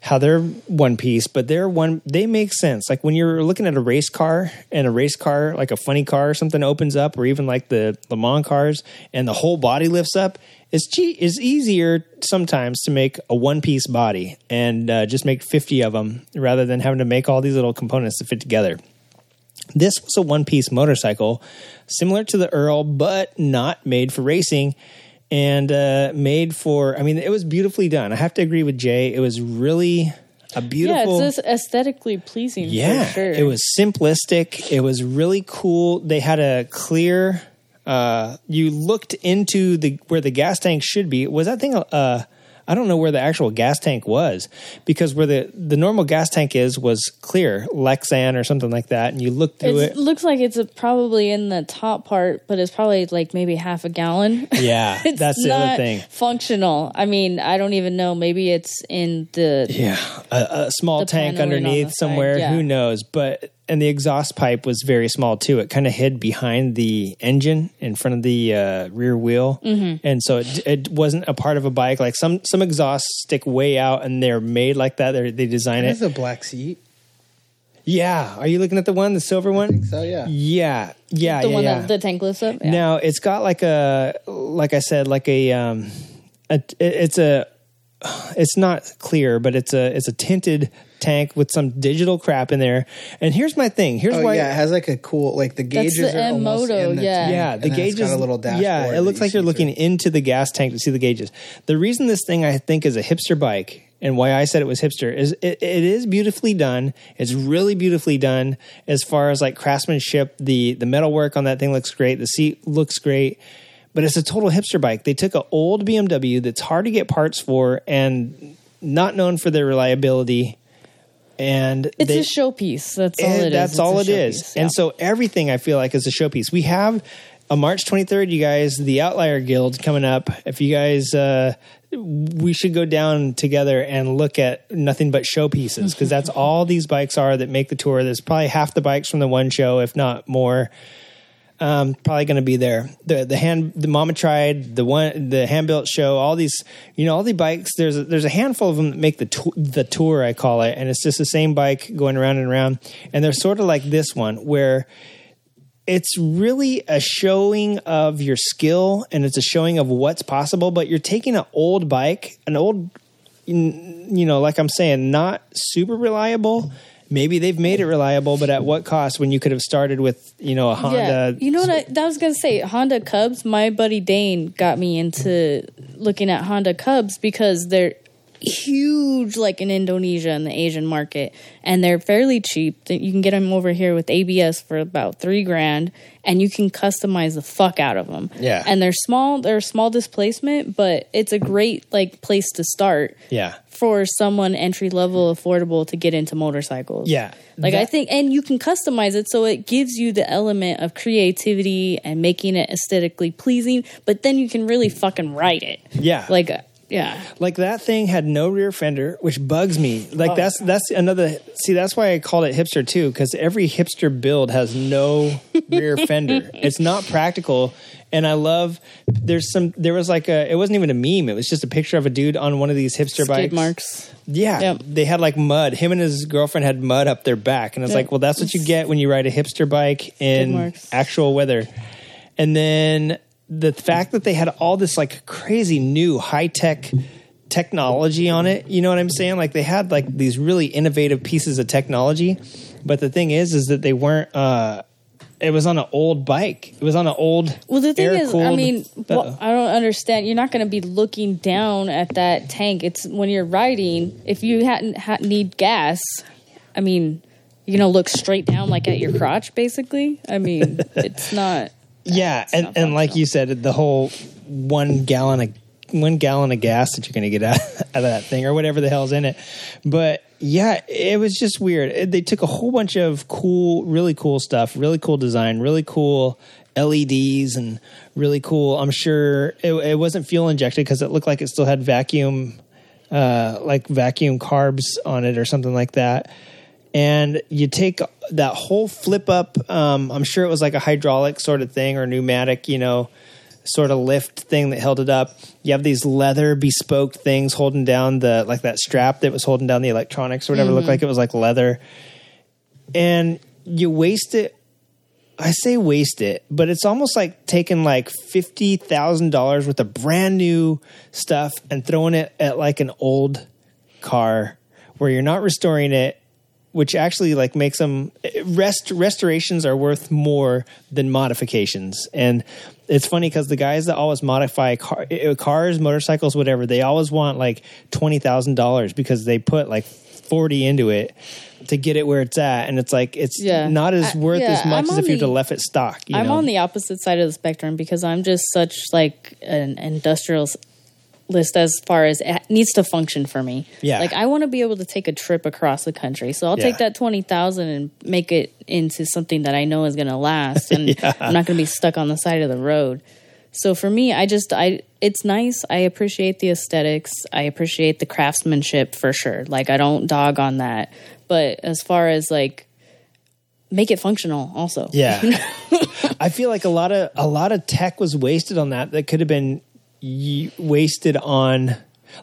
how they're one-piece, but they're one, they make sense. Like, when you're looking at a race car, and a race car, like a funny car or something opens up, or even like the Le Mans cars, and the whole body lifts up, it's, che- it's easier sometimes to make a one-piece body and uh, just make fifty of them rather than having to make all these little components to fit together. This was a one-piece motorcycle, similar to the Earl, but not made for racing and uh, made for... I mean, it was beautifully done. I have to agree with Jay. It was really a beautiful... Yeah, it's aesthetically pleasing, yeah, for sure. It was simplistic. It was really cool. They had a clear... Uh, you looked into the where the gas tank should be. Was that thing... Uh, I don't know where the actual gas tank was, because where the, the normal gas tank is was clear, Lexan or something like that, and you look through it's, it. It looks like it's a, probably in the top part, but it's probably like maybe half a gallon. Yeah, it's that's the other thing. Functional. I mean, I don't even know. Maybe it's in the... Yeah, a, a small tank underneath somewhere. Yeah. Who knows? But... And the exhaust pipe was very small, too. It kind of hid behind the engine in front of the uh, rear wheel. Mm-hmm. And so it, it wasn't a part of a bike. Like some some exhausts stick way out, and they're made like that. They're, they design it. There's a black seat. Yeah. Are you looking at the one, the silver one? I think so, yeah. Yeah. Yeah, the yeah, one yeah. that the tank lifts up? Yeah. Now, it's got like a, like I said, like a, um, a, it's a, it's not clear, but it's a, it's a tinted tank with some digital crap in there. And here's my thing. Here's oh, why. Yeah, it has like a cool, like the gauges the are almost in the yeah. tank. Yeah, the gauges. Got a little dashboard. Yeah, it looks like you're looking through. into the gas tank to see the gauges. The reason this thing I think is a hipster bike, and why I said it was hipster, is it, it is beautifully done. It's really beautifully done as far as like craftsmanship. The the metalwork on that thing looks great. The seat looks great. But it's a total hipster bike. They took an old B M W that's hard to get parts for and not known for their reliability. And it's they, a showpiece. That's all it is. That's it's all it is. Yeah. And so everything I feel like is a showpiece. We have on March twenty-third, you guys, the Outlier Guild coming up. If you guys... Uh, we should go down together and look at nothing but showpieces, because that's all these bikes are that make the tour. There's probably half the bikes from the one show, if not more. Um, probably going to be there. The the hand the Mama Tried, the one the hand built show, all these, you know, all the bikes. There's a, there's a handful of them that make the to- the tour, I call it, and it's just the same bike going around and around. And they're sort of like this one where it's really a showing of your skill and it's a showing of what's possible, but you're taking an old bike, an old, you know, like I'm saying, not super reliable. Maybe they've made it reliable, but at what cost when you could have started with, you know, a Honda. Yeah. You know what I, I was going to say? Honda Cubs. My buddy Dane got me into looking at Honda Cubs because they're huge, like in Indonesia and the Asian market, and they're fairly cheap. You can get them over here with A B S for about three grand, and you can customize the fuck out of them. Yeah, and they're small. They're small displacement, but it's a great like place to start. Yeah, for someone entry level, affordable to get into motorcycles. Yeah, like that- I think, and you can customize it, so it gives you the element of creativity and making it aesthetically pleasing. But then you can really fucking ride it. Yeah, like. Yeah. Like that thing had no rear fender, which bugs me. Like oh, that's that's another see, that's why I called it hipster too, because every hipster build has no rear fender. It's not practical. And I love there's some there was like a it wasn't even a meme, it was just a picture of a dude on one of these hipster Skid bikes. Marks. Yeah. Yep. They had like mud. Him and his girlfriend had mud up their back. And it's yep. like, well, that's what you get when you ride a hipster bike in actual weather. And then the fact that they had all this like crazy new high-tech technology on it, you know what I'm saying? Like they had like these really innovative pieces of technology, but the thing is, is that they weren't, uh, it was on an old bike. It was on an old Well, the thing is, I mean, well, I don't understand. You're not going to be looking down at that tank. It's when you're riding, if you hadn't ha- need gas, I mean, you're going to look straight down like at your crotch basically. I mean, it's not... Yeah, and, and like you said, the whole one gallon of one gallon of gas that you're going to get out, out of that thing or whatever the hell's in it. But yeah, it was just weird. It, they took a whole bunch of cool, really cool stuff, really cool design, really cool L E Ds and really cool. I'm sure it, it wasn't fuel injected because it looked like it still had vacuum, uh, like vacuum carbs on it or something like that. And you take that whole flip up, um, I'm sure it was like a hydraulic sort of thing or pneumatic, you know, sort of lift thing that held it up. You have these leather bespoke things holding down the, like that strap that was holding down the electronics or whatever. Mm-hmm. It looked like it was like leather. And you waste it. I say waste it, but it's almost like taking like fifty thousand dollars worth of brand new stuff and throwing it at like an old car where you're not restoring it. Which actually like makes them rest restorations are worth more than modifications. And it's funny because the guys that always modify car, cars, motorcycles, whatever, they always want like twenty thousand dollars because they put like forty into it to get it where it's at. And it's like, it's yeah. not as worth I, yeah, as much I'm as if the, you'd have left it stock. You I'm know? on the opposite side of the spectrum because I'm just such like an industrialist list as far as it needs to function for me. Yeah. Like I want to be able to take a trip across the country. So I'll yeah. take that twenty thousand and make it into something that I know is going to last and yeah. I'm not going to be stuck on the side of the road. So for me, I just I it's nice. I appreciate the aesthetics. I appreciate the craftsmanship for sure. Like I don't dog on that. But as far as like make it functional also. Yeah. I feel like a lot of a lot of tech was wasted on that that could have been You wasted on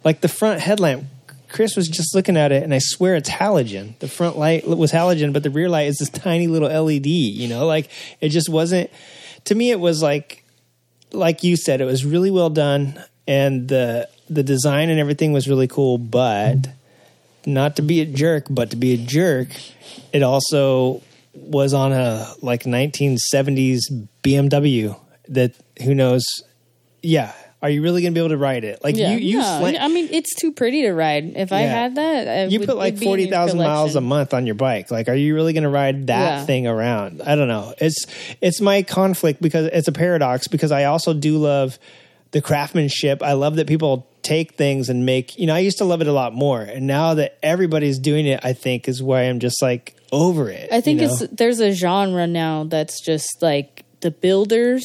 like the front headlamp. Chris was just looking at it and I swear it's halogen. The front light was halogen, but the rear light is this tiny little L E D, you know, like it just wasn't, to me it was like, like you said, it was really well done and the the design and everything was really cool, but not to be a jerk, but to be a jerk. It also was on a like nineteen seventies B M W that who knows. Yeah. Are you really going to be able to ride it? Like yeah, you, you no, sl- I mean, it's too pretty to ride. If yeah. I had that, I you would, put like forty thousand miles a month on your bike. Like, are you really going to ride that yeah. thing around? I don't know. It's, it's my conflict because it's a paradox because I also do love the craftsmanship. I love that people take things and make, you know, I used to love it a lot more. And now that everybody's doing it, I think is why I'm just like over it. I think you know? it's, there's a genre now that's just like the builders.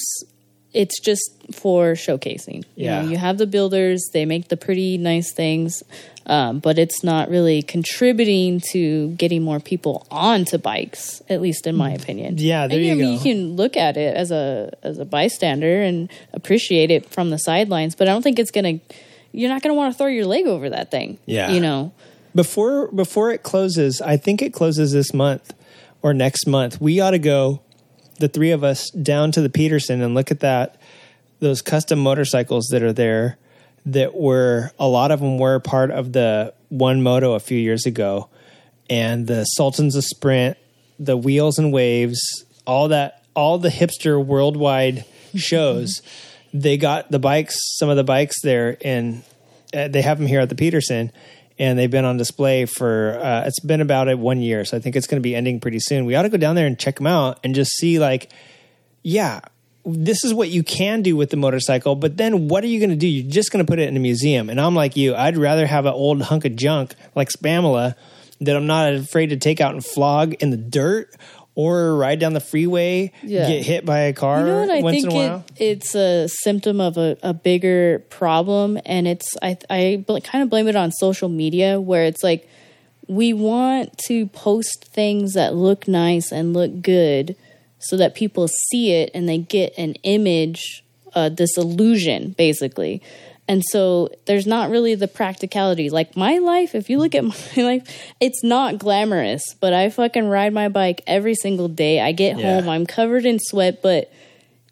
It's just for showcasing. You yeah. know, you have the builders, they make the pretty nice things, um, but it's not really contributing to getting more people onto bikes, at least in my opinion. Yeah, there and, you I mean, go. You can look at it as a as a bystander and appreciate it from the sidelines, but I don't think it's going to, you're not going to want to throw your leg over that thing. Yeah. You know? Before, before it closes, I think it closes this month or next month, we ought to go, the three of us, down to the Peterson and look at that, those custom motorcycles that are there that were, a lot of them were part of the One Moto a few years ago, and the Sultans of Sprint, the Wheels and Waves, all that, all the hipster worldwide shows. They got the bikes, some of the bikes there, and they have them here at the Peterson. And they've been on display for, uh, it's been about it one year. So I think it's going to be ending pretty soon. We ought to go down there and check them out and just see like, yeah, this is what you can do with the motorcycle. But then what are you going to do? You're just going to put it in a museum. And I'm like you, I'd rather have an old hunk of junk like Spamula that I'm not afraid to take out and flog in the dirt or ride down the freeway, yeah. get hit by a car you know what? I once think in a while. It, it's a symptom of a, a bigger problem, and it's I, I bl- kind of blame it on social media, where it's like we want to post things that look nice and look good so that people see it and they get an image, uh, this illusion, basically. And so there's not really the practicality. Like my life, if you look at my life, it's not glamorous, but I fucking ride my bike every single day. I get yeah. home, I'm covered in sweat, but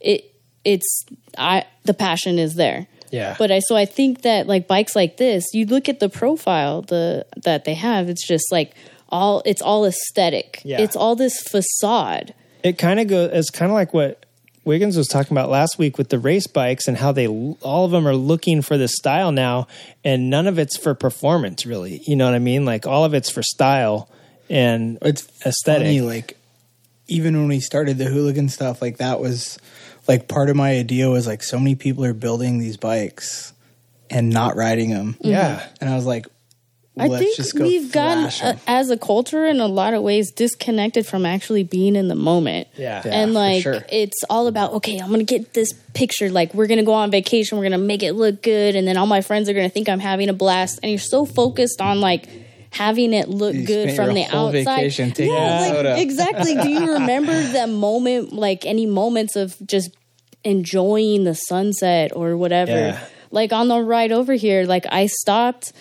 it it's I the passion is there. Yeah. But I so I think that like bikes like this, you look at the profile the that they have, it's just like all it's all aesthetic. Yeah. It's all this facade. It kind of goes it's kind of like what Wiggins was talking about last week with the race bikes and how they all of them are looking for this style now, and none of it's for performance, really. You know what I mean? Like all of it's for style and it's aesthetic. Funny, like even when we started the hooligan stuff, like that was like part of my idea was like so many people are building these bikes and not riding them. Mm-hmm. Yeah, and I was like, Let's I think just go we've gotten, uh, as a culture, in a lot of ways, disconnected from actually being in the moment. Yeah, yeah and like sure. It's all about okay, I'm gonna get this picture. Like we're gonna go on vacation, we're gonna make it look good, and then all my friends are gonna think I'm having a blast. And you're so focused on like having it look you good from the outside. Yeah, like, exactly. Do you remember that moment? Like any moments of just enjoying the sunset or whatever? Yeah. Like on the ride over here, like I stopped.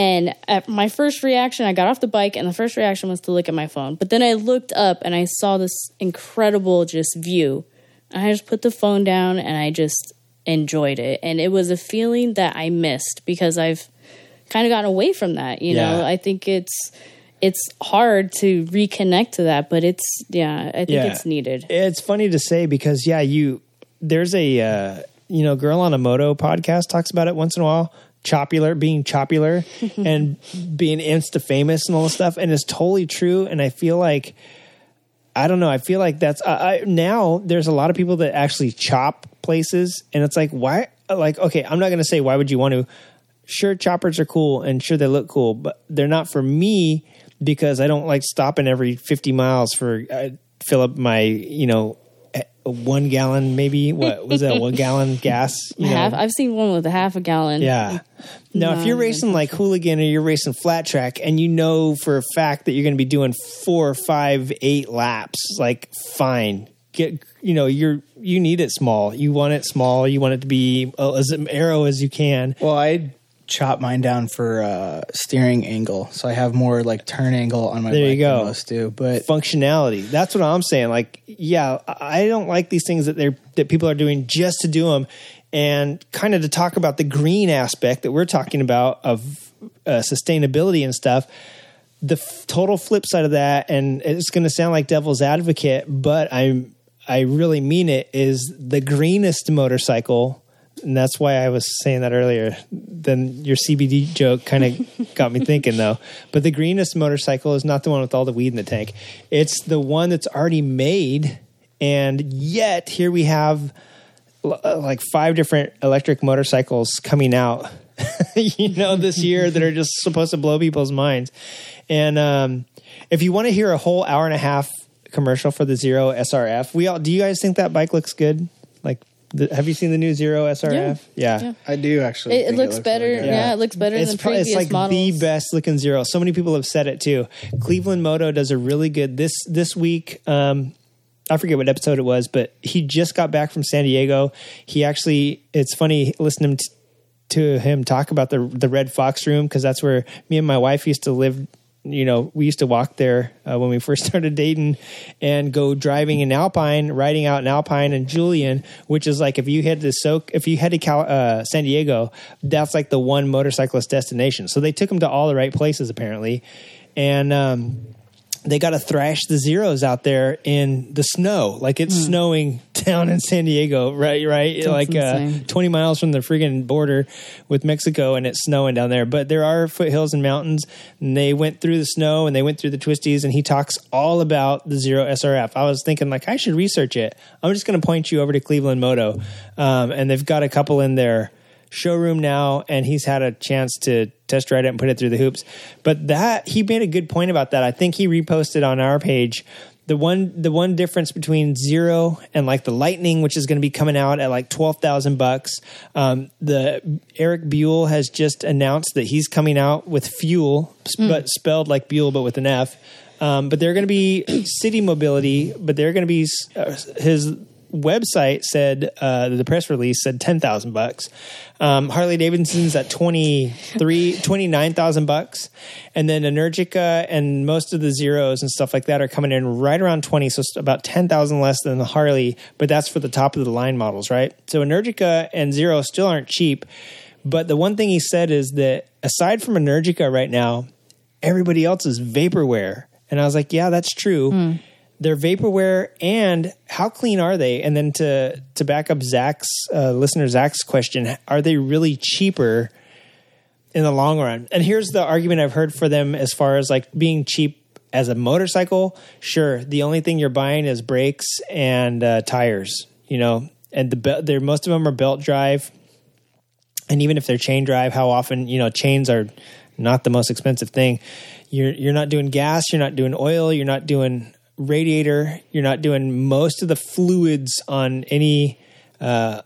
And at my first reaction, I got off the bike, and the first reaction was to look at my phone. But then I looked up, and I saw this incredible just view. And I just put the phone down, and I just enjoyed it. And it was a feeling that I missed because I've kind of gotten away from that. You yeah. know, I think it's it's hard to reconnect to that, but it's yeah, I think yeah. it's needed. It's funny to say because yeah, you there's a uh, you know Girl on a Moto podcast talks about it once in a while. Chopular, being chopular and being insta famous and all this stuff, and it's totally true. And I feel like I don't know. I feel like that's I, I, now there's a lot of people that actually chop places, and it's like why? Like okay, I'm not gonna say why would you want to? Sure, choppers are cool, and sure they look cool, but they're not for me because I don't like stopping every fifty miles for uh, fill up my you know. One gallon, maybe what was that? One gallon gas? You know? half, I've seen one with a half a gallon. Yeah. Now, no, if you're racing like Hooligan or you're racing flat track, and you know for a fact that you're going to be doing four, five, eight laps, like fine, get you know you're you need it small. You want it small. You want it to be uh, as narrow as you can. Well, I chop mine down for uh, steering angle, so I have more like turn angle on my there bike you go. Than most do. But functionality, that's what I'm saying. Like, yeah, I don't like these things that they're that people are doing just to do them, and kind of to talk about the green aspect that we're talking about of uh, sustainability and stuff. The f- total flip side of that, and it's going to sound like devil's advocate, but I'm I really mean it, is the greenest motorcycle, and that's why I was saying that earlier. Then your C B D joke kind of got me thinking, though. But the greenest motorcycle is not the one with all the weed in the tank. It's the one that's already made, and yet here we have l- like five different electric motorcycles coming out, you know, this year that are just supposed to blow people's minds. And um, if you want to hear a whole hour and a half commercial for the Zero S R F, we all do. You guys think that bike looks good? Like, the, have you seen the new Zero S R F? Yeah, yeah. yeah. I do actually. It, it, looks, it looks better. Really yeah. yeah, it looks better it's than the previous It's like models. The best looking Zero. So many people have said it too. Cleveland Moto does a really good this this week. Um, I forget what episode it was, but he just got back from San Diego. He actually, it's funny listening to. to him talk about the the Red Fox Room, because that's where me and my wife used to live. You know, we used to walk there uh, when we first started dating and go driving in Alpine, riding out in Alpine and Julian, which is like, if you head to so if you head to Cal- uh, San Diego, that's like the one motorcyclist destination. So they took him to all the right places apparently. And um, they got to thrash the Zeros out there in the snow. Like, it's mm. snowing down in San Diego, right? Right. That's like uh, twenty miles from the friggin' border with Mexico, and it's snowing down there. But there are foothills and mountains, and they went through the snow and they went through the twisties, and he talks all about the Zero S R F. I was thinking, like, I should research it. I'm just going to point you over to Cleveland Moto. Um, and they've got a couple in their showroom now, and he's had a chance to test ride it and put it through the hoops. But that, he made a good point about that. I think he reposted on our page the one the one difference between Zero and like the Lightning, which is going to be coming out at like twelve thousand bucks. Um, the Eric Buell has just announced that he's coming out with Fuel, mm. but spelled like Buell but with an F. Um, but they're going to be city mobility, but they're going to be uh, his website said, uh, the press release said ten thousand bucks. Um, Harley-Davidson's at twenty-three, twenty-nine thousand bucks. And then Energica and most of the Zeros and stuff like that are coming in right around twenty. So it's about ten thousand less than the Harley, but that's for the top of the line models, right? So Energica and Zero still aren't cheap. But the one thing he said is that aside from Energica right now, everybody else is vaporware. And I was like, yeah, that's true. Mm. They're vaporware, and how clean are they? And then to to back up Zach's, uh, listener Zach's question, are they really cheaper in the long run? And here's the argument I've heard for them as far as like being cheap as a motorcycle. Sure, the only thing you're buying is brakes and uh, tires, you know, and the be- they're, most of them are belt drive. And even if they're chain drive, how often, you know, chains are not the most expensive thing. You're you're not doing gas, you're not doing oil, you're not doing radiator, you're not doing most of the fluids on any uh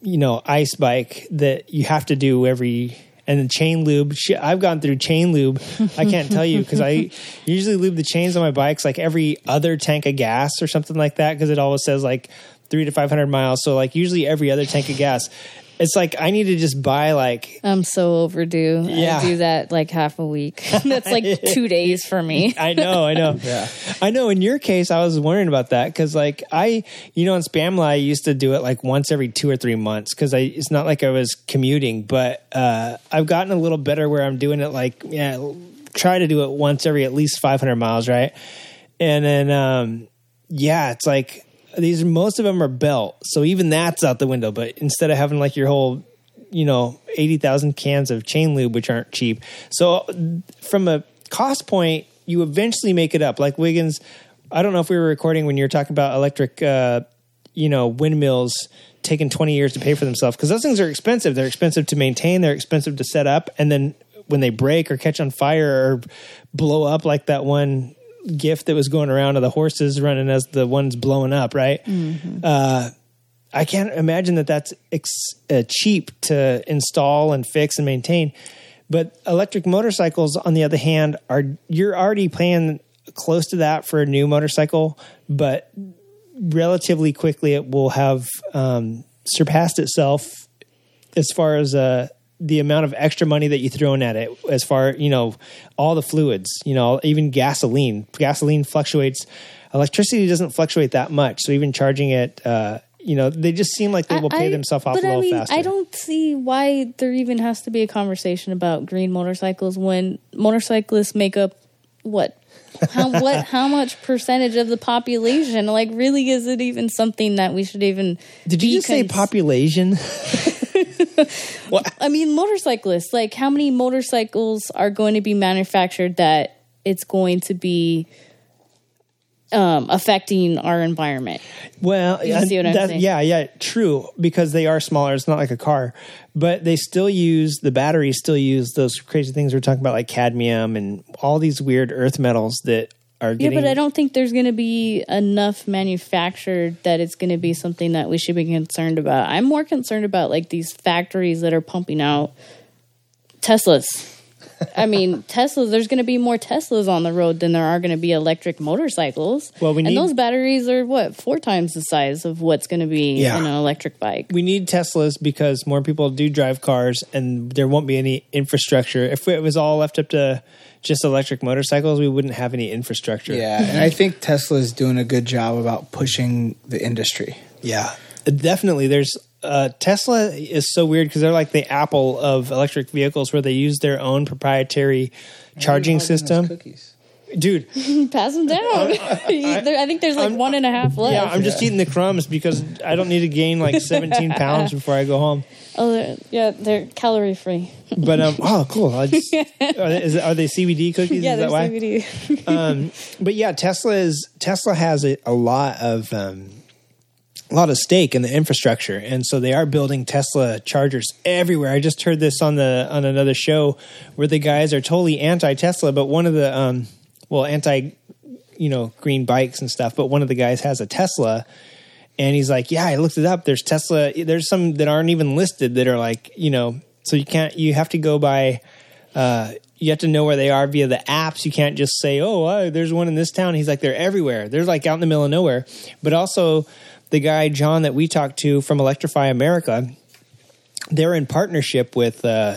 you know ice bike that you have to do every, and the chain lube shit, I've gone through chain lube. I can't tell you, because I usually lube the chains on my bikes like every other tank of gas or something like that, because it always says like three to five hundred miles, so like usually every other tank of gas. It's like, I need to just buy like... I'm so overdue. Yeah. I do that like half a week. That's like two days for me. I know, I know. Yeah. I know in your case, I was wondering about that, because like I, you know, in Spamla, I used to do it like once every two or three months because I it's not like I was commuting, but uh, I've gotten a little better where I'm doing it like, yeah, try to do it once every at least five hundred miles, right? And then, um, yeah, it's like... These, most of them are belt, so even that's out the window. But instead of having like your whole, you know, eighty thousand cans of chain lube, which aren't cheap, so from a cost point, you eventually make it up. Like Wiggins, I don't know if we were recording when you were talking about electric, uh, you know, windmills taking twenty years to pay for themselves, because those things are expensive. They're expensive to maintain. They're expensive to set up, and then when they break or catch on fire or blow up, like that one gift that was going around of the horses running as the ones blowing up, right? Mm-hmm. Uh, I can't imagine that that's ex- uh, cheap to install and fix and maintain. But electric motorcycles, on the other hand, are you're already paying close to that for a new motorcycle, but relatively quickly it will have um, surpassed itself as far as uh, the amount of extra money that you throw in at it, as far, you know, all the fluids, you know, even gasoline, gasoline fluctuates. Electricity doesn't fluctuate that much. So even charging it, uh, you know, they just seem like they will pay I, themselves off a little I mean, faster. I don't see why there even has to be a conversation about green motorcycles when motorcyclists make up what? How, what, how much percentage of the population? Like, really, is it even something that we should even... Did you just cons- say population? I mean, motorcyclists. Like, how many motorcycles are going to be manufactured that it's going to be... Um, affecting our environment. Well, you see what I'm that, saying? yeah, yeah, true. Because they are smaller. It's not like a car, but they still use the batteries. Still use those crazy things we're talking about, like cadmium and all these weird earth metals that are getting. Yeah, but I don't think there's going to be enough manufactured that it's going to be something that we should be concerned about. I'm more concerned about like these factories that are pumping out Teslas. I mean, Teslas, there's going to be more Teslas on the road than there are going to be electric motorcycles. Well, we need, and those batteries are, what, four times the size of what's going to be yeah. in an electric bike. We need Teslas because more people do drive cars and there won't be any infrastructure. If it was all left up to just electric motorcycles, we wouldn't have any infrastructure. Yeah, and I think Tesla's doing a good job about pushing the industry. Yeah, definitely. There's... Uh, Tesla is so weird because they're like the Apple of electric vehicles where they use their own proprietary charging system. Dude. Pass them down. I, I, I think there's like I'm, one and a half left. Yeah, I'm just yeah. eating the crumbs because I don't need to gain like seventeen pounds before I go home. Oh, they're, yeah, they're calorie free. But, um, oh, cool. I just, are, they, is, are they C B D cookies? Yeah, is they're that why? C B D. um, but yeah, Tesla is Tesla has a, a lot of... Um, a lot of stake in the infrastructure, and so they are building Tesla chargers everywhere. I just heard this on the on another show where the guys are totally anti-Tesla, but one of the um, well, anti, you know, green bikes and stuff. But one of the guys has a Tesla, and he's like, "Yeah, I looked it up. There's Tesla. There's some that aren't even listed that are like, you know, so you can't. You have to go by." Uh, You have to know where they are via the apps. You can't just say, oh, uh, there's one in this town. He's like, they're everywhere. They're like out in the middle of nowhere. But also the guy, John, that we talked to from Electrify America, they're in partnership with, uh,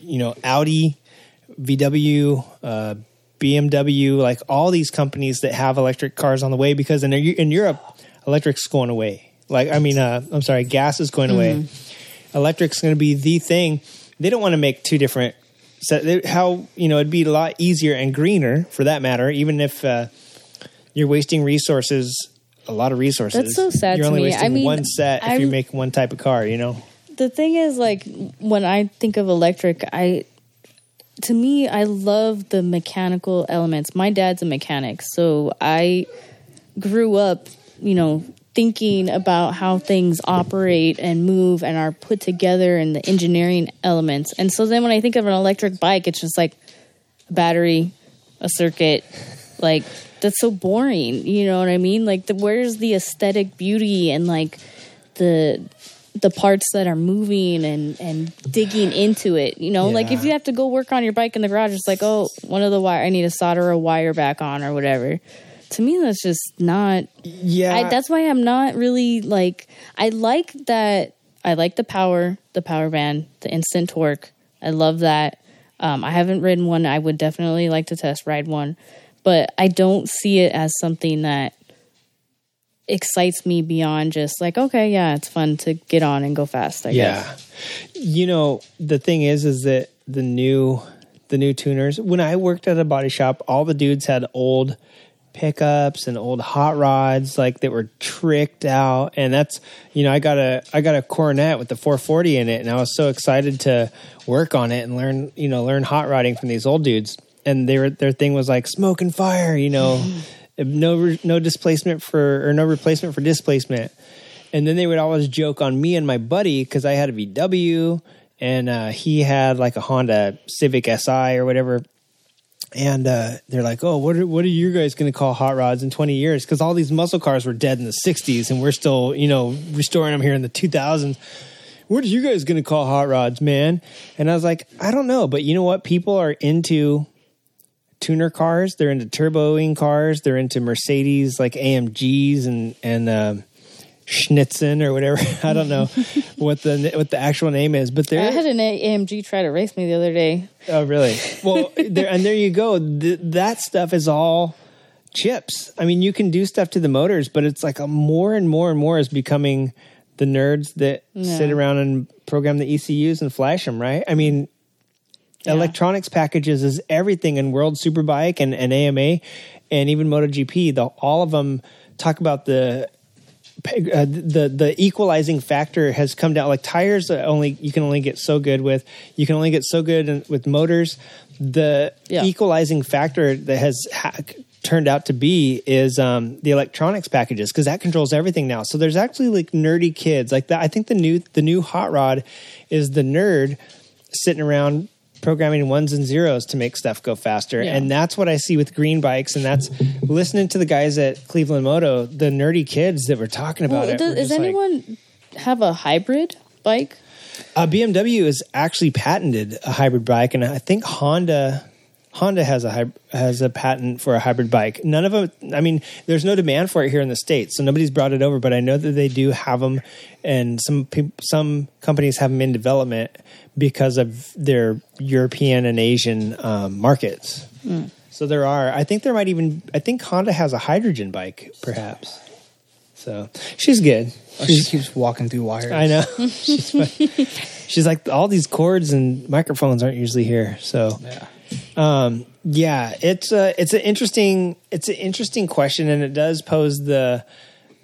you know, Audi, V W, uh, B M W, like all these companies that have electric cars on the way because in, in Europe, electric's going away. Like, I mean, uh, I'm sorry, gas is going away. Mm-hmm. Electric's going to be the thing. They don't want to make two different So how, you know, it'd be a lot easier and greener for that matter, even if uh, you're wasting resources, a lot of resources. That's so sad to me. You're only wasting I mean, one set if I'm, you make one type of car, you know? The thing is, like, when I think of electric, I to me, I love the mechanical elements. My dad's a mechanic, so I grew up, you know, thinking about how things operate and move and are put together and the engineering elements. And so then when I think of an electric bike, it's just like a battery, a circuit, like that's so boring. You know what I mean? Like the, where's the aesthetic beauty and like the, the parts that are moving and, and digging into it, you know, yeah. like if you have to go work on your bike in the garage, it's like, oh, one of the wire, I need to solder a wire back on or whatever. To me, that's just not... Yeah. I, that's why I'm not really, like... I like that... I like the power, the power band, the instant torque. I love that. Um, I haven't ridden one. I would definitely like to test ride one. But I don't see it as something that excites me beyond just like, okay, yeah, it's fun to get on and go fast, I yeah. guess. Yeah. You know, the thing is, is that the new, the new tuners... When I worked at a body shop, all the dudes had old... pickups and old hot rods like that were tricked out, and that's, you know, I got a I got a Coronet with the four forty in it, and I was so excited to work on it and learn, you know, learn hot rodding from these old dudes, and they were, their thing was like smoke and fire, you know, no no displacement for or no replacement for displacement, and then they would always joke on me and my buddy because I had a V W and uh, he had like a Honda Civic S I or whatever. And uh, they're like, oh, what are, what are you guys going to call hot rods in twenty years? Because all these muscle cars were dead in the sixties, and we're still, you know, restoring them here in the two thousands. What are you guys going to call hot rods, man? And I was like, I don't know. But you know what? People are into tuner cars. They're into turboing cars. They're into Mercedes, like A M Gs and, and um, Schnitzen or whatever. I don't know what the what the actual name is, but there I had an A M G try to race me the other day. Oh, really? Well, there and there you go. Th- that stuff is all chips. I mean, you can do stuff to the motors, but it's like a more and more and more is becoming the nerds that yeah. sit around and program the E C Us and flash them, right? I mean, yeah. electronics packages is everything in World Superbike and, and A M A and even MotoGP. The, all of them talk about the Uh, the the equalizing factor has come down. Like tires, only you can only get so good with. You can only get so good in, with motors. The yeah. equalizing factor that has ha- turned out to be is um, the electronics packages, because that controls everything now. So there's actually like nerdy kids like that. I think the new the new hot rod is the nerd sitting around programming ones and zeros to make stuff go faster. Yeah. And that's what I see with green bikes. And that's listening to the guys at Cleveland Moto, the nerdy kids that were talking about well, it. Does, does anyone like, have a hybrid bike? Uh, B M W has actually patented a hybrid bike. And I think Honda Honda has a has a patent for a hybrid bike. None of them, I mean, there's no demand for it here in the States. So nobody's brought it over. But I know that they do have them. And some some companies have them in development because of their European and Asian um, markets. Mm. So there are, I think there might even, I think Honda has a hydrogen bike, perhaps. So she's good. Oh, she's, she keeps walking through wires. I know. she's, she's like, all these cords and microphones aren't usually here. So yeah. Um, yeah, it's a, it's an interesting, it's an interesting question, and it does pose the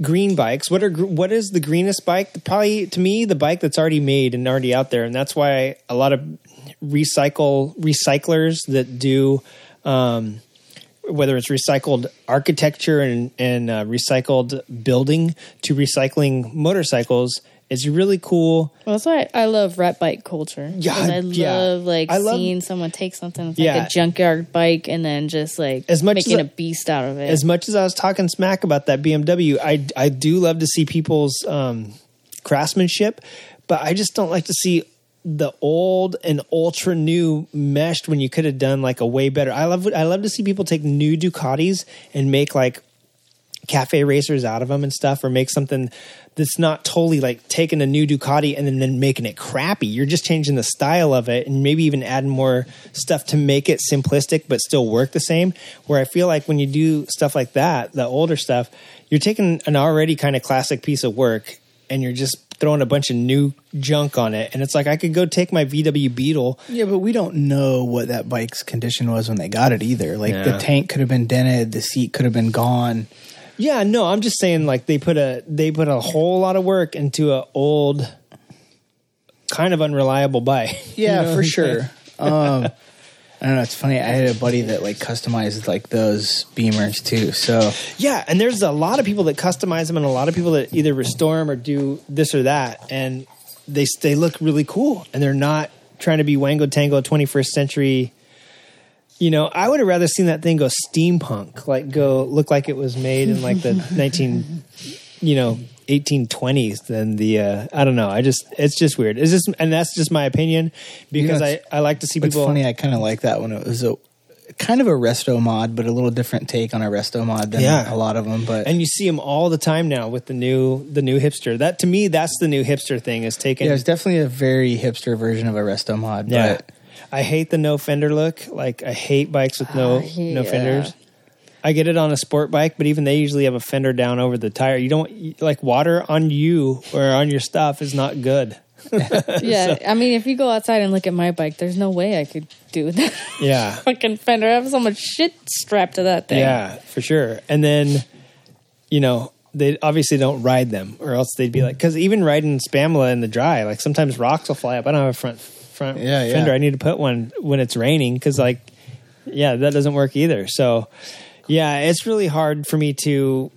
green bikes. What are what is the greenest bike? Probably to me, the bike that's already made and already out there, and that's why a lot of recycle recyclers that do, um, whether it's recycled architecture and and uh, recycled building to recycling motorcycles. It's really cool. Well, that's why I love rat bike culture. Yeah, I love yeah. like I love, seeing someone take something like yeah. a junkyard bike and then just like as much making as I, a beast out of it. As much as I was talking smack about that B M W, I, I do love to see people's um, craftsmanship, but I just don't like to see the old and ultra new meshed when you could have done like a way better. I love I love to see people take new Ducatis and make like cafe racers out of them and stuff, or make something that's not totally like taking a new Ducati and then, then making it crappy. You're just changing the style of it and maybe even adding more stuff to make it simplistic but still work the same. Where I feel like when you do stuff like that, the older stuff, you're taking an already kind of classic piece of work and you're just throwing a bunch of new junk on it. And it's like, I could go take my V W Beetle. Yeah, but we don't know what that bike's condition was when they got it either. Like yeah. the tank could have been dented, the seat could have been gone. Yeah, no, I'm just saying like they put a they put a whole lot of work into an old, kind of unreliable bike. Yeah, you know, for sure. um, I don't know. It's funny. I had a buddy that like customized like those Beamers too. So yeah, and there's a lot of people that customize them, and a lot of people that either restore them or do this or that, and they they look really cool, and they're not trying to be Wango Tango twenty-first century. You know, I would have rather seen that thing go steampunk, like go look like it was made in like the nineteen, you know, eighteen twenties than the. Uh, I don't know. I just it's just weird. It's just, and that's just my opinion because you know, I, I like to see people. It's funny. I kind of like that one. It was a kind of a resto mod, but a little different take on a resto mod than yeah. a lot of them. But and you see them all the time now with the new the new hipster. That to me, that's the new hipster thing is taking. Yeah, it's definitely a very hipster version of a resto mod. Yeah. But I hate the no fender look. Like I hate bikes with no uh, yeah. no fenders. I get it on a sport bike, but even they usually have a fender down over the tire. You don't like water on you or on your stuff is not good. yeah, so. I mean, if you go outside and look at my bike, there's no way I could do that. Yeah, fucking fender. I have so much shit strapped to that thing. Yeah, for sure. And then, you know, they obviously don't ride them, or else they'd be like, because even riding Spamla in the dry, like sometimes rocks will fly up. I don't have a front. front yeah, fender. Yeah. I need to put one when it's raining because, like, yeah, that doesn't work either. So, yeah, it's really hard for me to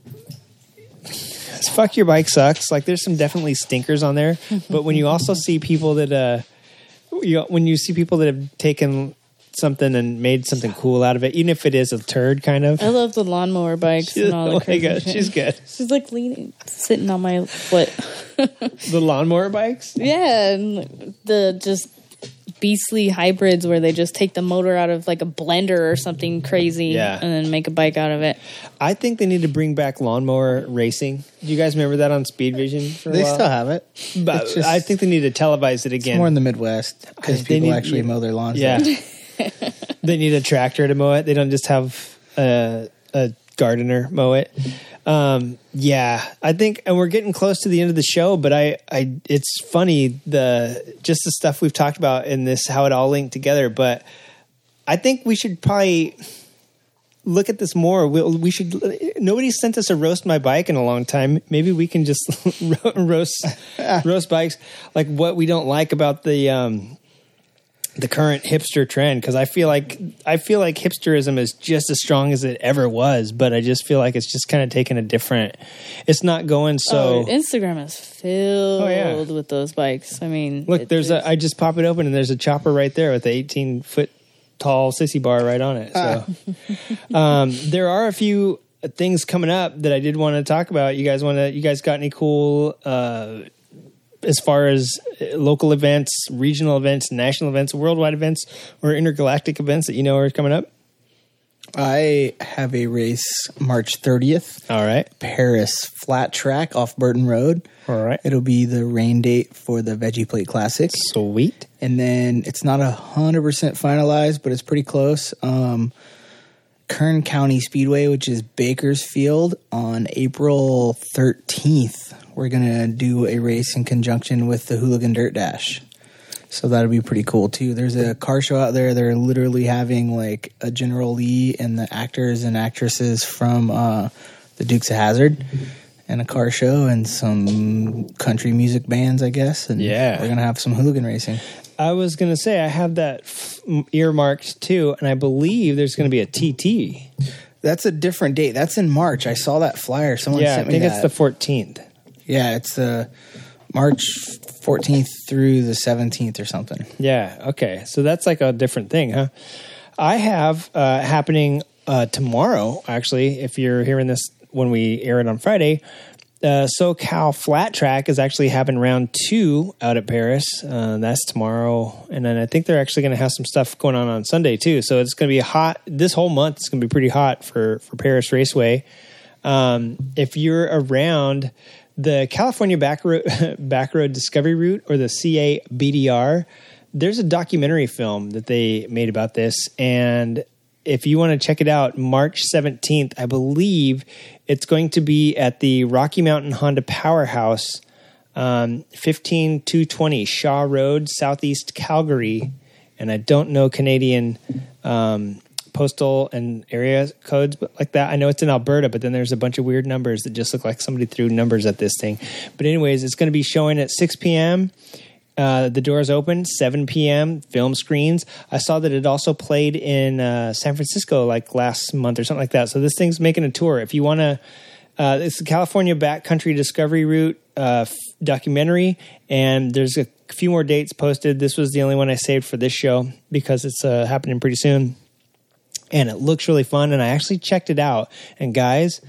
fuck your bike sucks. Like, there's some definitely stinkers on there. But when you also see people that, uh, you, when you see people that have taken something and made something cool out of it, even if it is a turd kind of. I love the lawnmower bikes she's, and all oh that crazy God, shit. She's good. She's like leaning, sitting on my foot. The lawnmower bikes? Yeah. And the just beastly hybrids where they just take the motor out of like a blender or something crazy yeah. and then make a bike out of it. I think they need to bring back lawnmower racing. Do you guys remember that on Speed Vision for a they while? Still have it. But just, I think they need to televise it again. It's more in the Midwest because people need, actually mow their lawns. Yeah. They need a tractor to mow it. They don't just have a, a gardener mow it. Um, yeah, I think, and we're getting close to the end of the show, but I, I, it's funny the, just the stuff we've talked about in this, how it all linked together, but I think we should probably look at this more. We, we should, nobody sent us a roast my bike in a long time. Maybe we can just roast, roast bikes, like what we don't like about the, um, the current hipster trend, because I feel like I feel like hipsterism is just as strong as it ever was, but I just feel like it's just kind of taking a different. It's not going so. Oh, Instagram is filled oh, yeah. with those bikes. I mean, look, it, there's a. I just pop it open and there's a chopper right there with the eighteen foot tall sissy bar right on it. So uh. um, there are a few things coming up that I did want to talk about. You guys want to? You guys got any cool? Uh, as far as local events, regional events, national events, worldwide events, or intergalactic events that you know are coming up? I have a race March thirtieth. All right. Paris Flat Track off Burton Road. All right. It'll be the rain date for the Veggie Plate Classic. Sweet. And then it's not one hundred percent finalized, but it's pretty close. Um, Kern County Speedway, which is Bakersfield, on April thirteenth. We're going to do a race in conjunction with the Hooligan Dirt Dash. So that'll be pretty cool, too. There's a car show out there. They're literally having, like, a General Lee and the actors and actresses from uh, the Dukes of Hazzard, and a car show and some country music bands, I guess. And yeah. We're going to have some hooligan racing. I was going to say, I have that f- earmarked, too, and I believe there's going to be a T T. That's a different date. That's in March. I saw that flyer. Someone yeah, sent me that. Yeah, I think that. It's the fourteenth. Yeah, it's the uh, March fourteenth through the seventeenth or something. Yeah, okay. So that's like a different thing, huh? I have uh, happening uh, tomorrow, actually, if you're hearing this when we air it on Friday, uh, SoCal Flat Track is actually having round two out at Paris. Uh, that's tomorrow. And then I think they're actually going to have some stuff going on on Sunday, too. So it's going to be hot. This whole month it's going to be pretty hot for, for Paris Raceway. Um, if you're around... The California Back Road, Back Road Discovery Route, or the C A B D R, there's a documentary film that they made about this. And if you want to check it out, March seventeenth, I believe it's going to be at the Rocky Mountain Honda Powerhouse, um, fifteen two twenty Shaw Road, Southeast Calgary. And I don't know Canadian um postal and area codes like that. I know it's in Alberta, but then there's a bunch of weird numbers that just look like somebody threw numbers at this thing. But anyways, it's going to be showing at six p.m. Uh, the doors open, seven p.m. film screens. I saw that it also played in uh, San Francisco like last month or something like that. So this thing's making a tour. If you want to, uh, it's the California Backcountry Discovery Route uh, f- documentary, and there's a few more dates posted. This was the only one I saved for this show because it's uh, happening pretty soon. And it looks really fun, and I actually checked it out. And guys,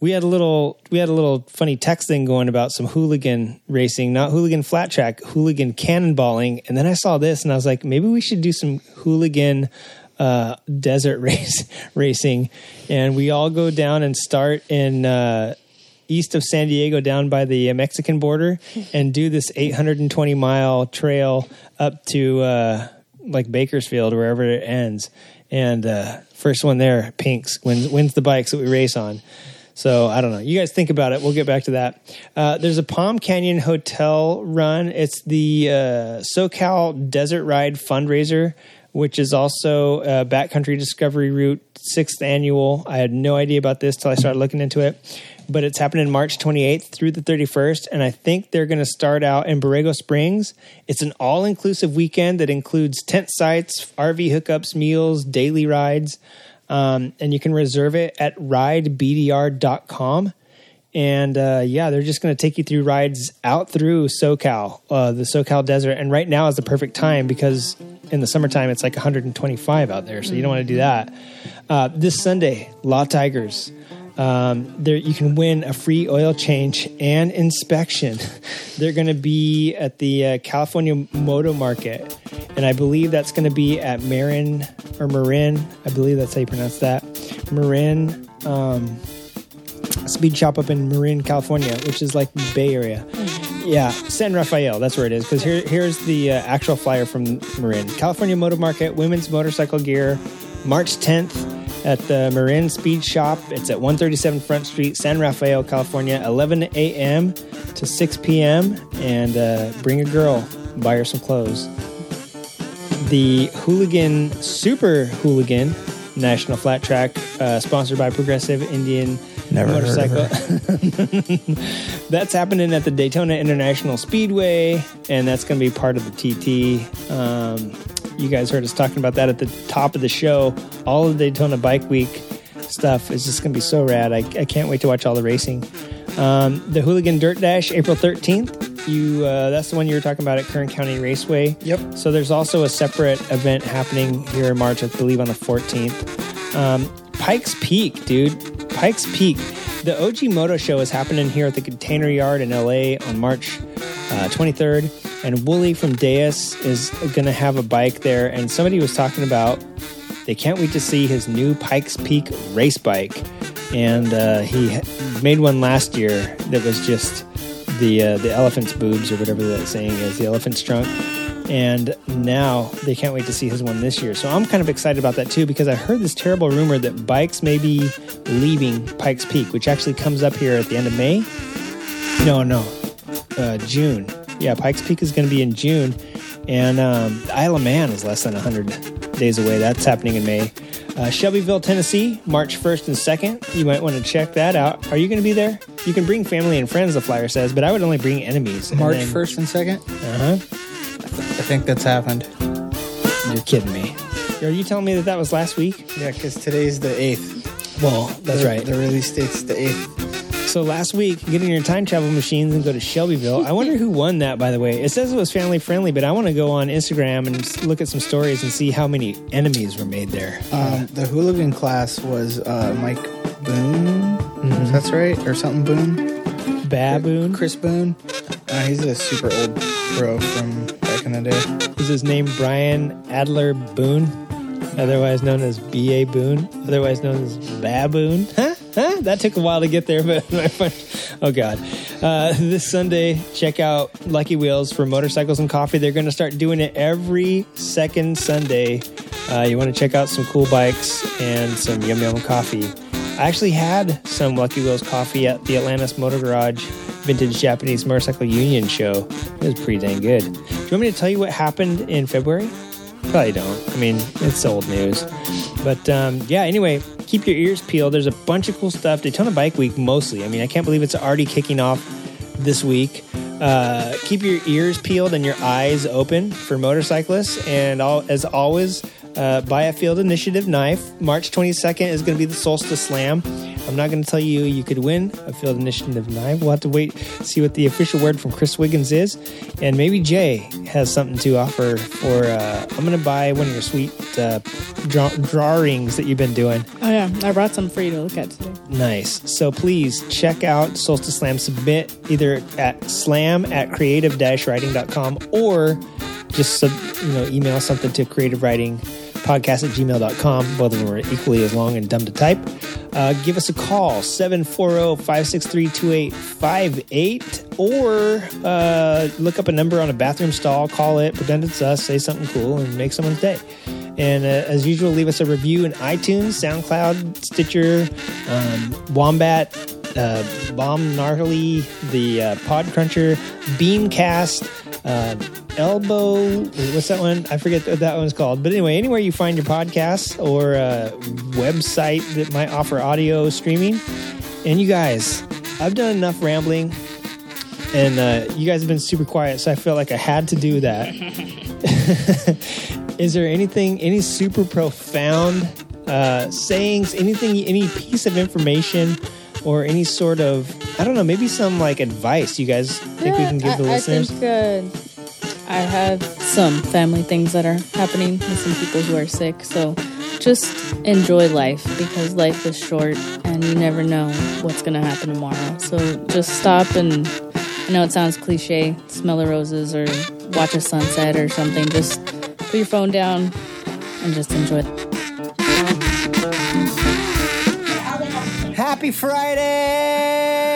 we had a little we had a little funny text thing going about some hooligan racing, not hooligan flat track, hooligan cannonballing. And then I saw this, and I was like, maybe we should do some hooligan uh, desert race racing. And we all go down and start in uh, east of San Diego, down by the Mexican border, and do this eight hundred twenty mile trail up to uh, like Bakersfield, wherever it ends. And uh, first one there, Pinks, wins, wins the bikes that we race on. So I don't know. You guys think about it. We'll get back to that. Uh, there's a Palm Canyon Hotel run. It's the uh, SoCal Desert Ride Fundraiser, which is also uh, Backcountry Discovery Route sixth annual. I had no idea about this till I started looking into it. But it's happening March twenty-eighth through the thirty-first, and I think they're going to start out in Borrego Springs. It's an all-inclusive weekend that includes tent sites, R V hookups, meals, daily rides, um, and you can reserve it at ride b d r dot com. And, uh, yeah, they're just going to take you through rides out through SoCal, uh, the SoCal Desert. And right now is the perfect time because in the summertime it's like one hundred twenty-five out there, so you don't want to do that. Uh, this Sunday, Law Tigers. Um, there you can win a free oil change and inspection. They're going to be at the uh, California Moto Market, and I believe that's going to be at Marin or Marin. I believe that's how you pronounce that. Marin um, Speed Shop up in Marin, California, which is like Bay Area. Yeah, San Rafael, that's where it is. Because here, here's the uh, actual flyer from Marin. California Moto Market, women's motorcycle gear, March tenth. at the Marin Speed Shop. It's at one thirty-seven Front Street, San Rafael, California, eleven a.m. to six p.m. And uh, bring a girl, buy her some clothes. The Hooligan Super Hooligan National Flat Track, uh, sponsored by Progressive Indian Never Motorcycle. That's happening at the Daytona International Speedway, and that's going to be part of the T T. Um, you guys heard us talking about that at the top of the show. All of the Daytona Bike Week stuff is just going to be so rad. I, I can't wait to watch all the racing. Um, the Hooligan Dirt Dash, April thirteenth. You uh, that's the one you were talking about at Kern County Raceway. Yep. So there's also a separate event happening here in March, I believe on the fourteenth. Um, Pikes Peak, dude. Pikes Peak. The O G Moto Show is happening here at the Container Yard in L A on March uh, twenty-third. And Wooly from Deus is going to have a bike there. And somebody was talking about they can't wait to see his new Pikes Peak race bike. And uh, he made one last year that was just... the uh, the elephant's boobs or whatever that saying is, the elephant's trunk. And now they can't wait to see his one this year. So I'm kind of excited about that too, because I heard this terrible rumor that bikes may be leaving Pikes Peak, which actually comes up here at the end of May. No, no. Uh, June. Yeah, Pikes Peak is going to be in June. And um, Isle of Man is less than one hundred days away. That's happening in May. Uh, Shelbyville, Tennessee, March first and second. You might want to check that out. Are you going to be there? You can bring family and friends, the flyer says, but I would only bring enemies. March first and second? Uh-huh. I, th- I think that's happened. You're kidding me. Are you telling me that that was last week? Yeah, because today's the eighth. Well, that's the, right. The release date's the eighth. So last week, get in your time travel machines and go to Shelbyville. I wonder who won that, by the way. It says it was family friendly, but I want to go on Instagram and look at some stories and see how many enemies were made there. Um, the hooligan class was uh, Mike Boone. Mm-hmm. That's right, or something Boone. Baboon. Chris Boone. Uh, he's a super old pro from back in the day. Is his name Brian Adler Boone, otherwise known as B A Boone, otherwise known as Baboon? Huh? Huh? That took a while to get there, but my fun. Oh, God. Uh, this Sunday, check out Lucky Wheels for motorcycles and coffee. They're going to start doing it every second Sunday. Uh, you want to check out some cool bikes and some yum yum coffee. I actually had some Lucky Wheels coffee at the Atlantis Motor Garage Vintage Japanese Motorcycle Union show. It was pretty dang good. Do you want me to tell you what happened in February? Probably don't. I mean, it's old news. But um, yeah, anyway, keep your ears peeled. There's a bunch of cool stuff. Daytona Bike Week mostly. I mean, I can't believe it's already kicking off this week. Uh, keep your ears peeled and your eyes open for motorcyclists. And all, as always... Uh, buy a Field Initiative knife. March twenty-second is going to be the Solstice Slam. I'm not going to tell you you could win a Field Initiative knife. We'll have to wait, see what the official word from Chris Wiggins is. And maybe Jay has something to offer. Or uh, I'm going to buy one of your sweet uh, draw- drawings that you've been doing. Oh, yeah. I brought some for you to look at today. Nice. So please check out Solstice Slam. Submit either at slam at creative dash writing dot com or just sub, you know, email something to creative writing podcast at gmail dot com. Both of them are equally as long and dumb to type. Uh, give us a call, seven four zero, five six three, two eight five eight, or uh, look up a number on a bathroom stall, call it, pretend it's us, say something cool, and make someone's day. And uh, as usual, leave us a review in iTunes, SoundCloud, Stitcher, um, Wombat, uh, Bomb Gnarly, the uh, Pod Cruncher, Beamcast, uh, Elbow, what's that one? I forget what that one's called. But anyway, anywhere you find your podcasts or a website that might offer audio streaming. And you guys, I've done enough rambling, and uh, you guys have been super quiet, so I feel like I had to do that. Is there anything, any super profound uh, sayings, anything, any piece of information or any sort of, I don't know, maybe some like advice you guys think yeah, we can give I, the listeners? I think, uh, I have some family things that are happening with some people who are sick, so just enjoy life, because life is short and you never know what's going to happen tomorrow. So just stop and, I know it sounds cliche, smell the roses or watch a sunset or something. Just put your phone down and just enjoy. Happy Friday!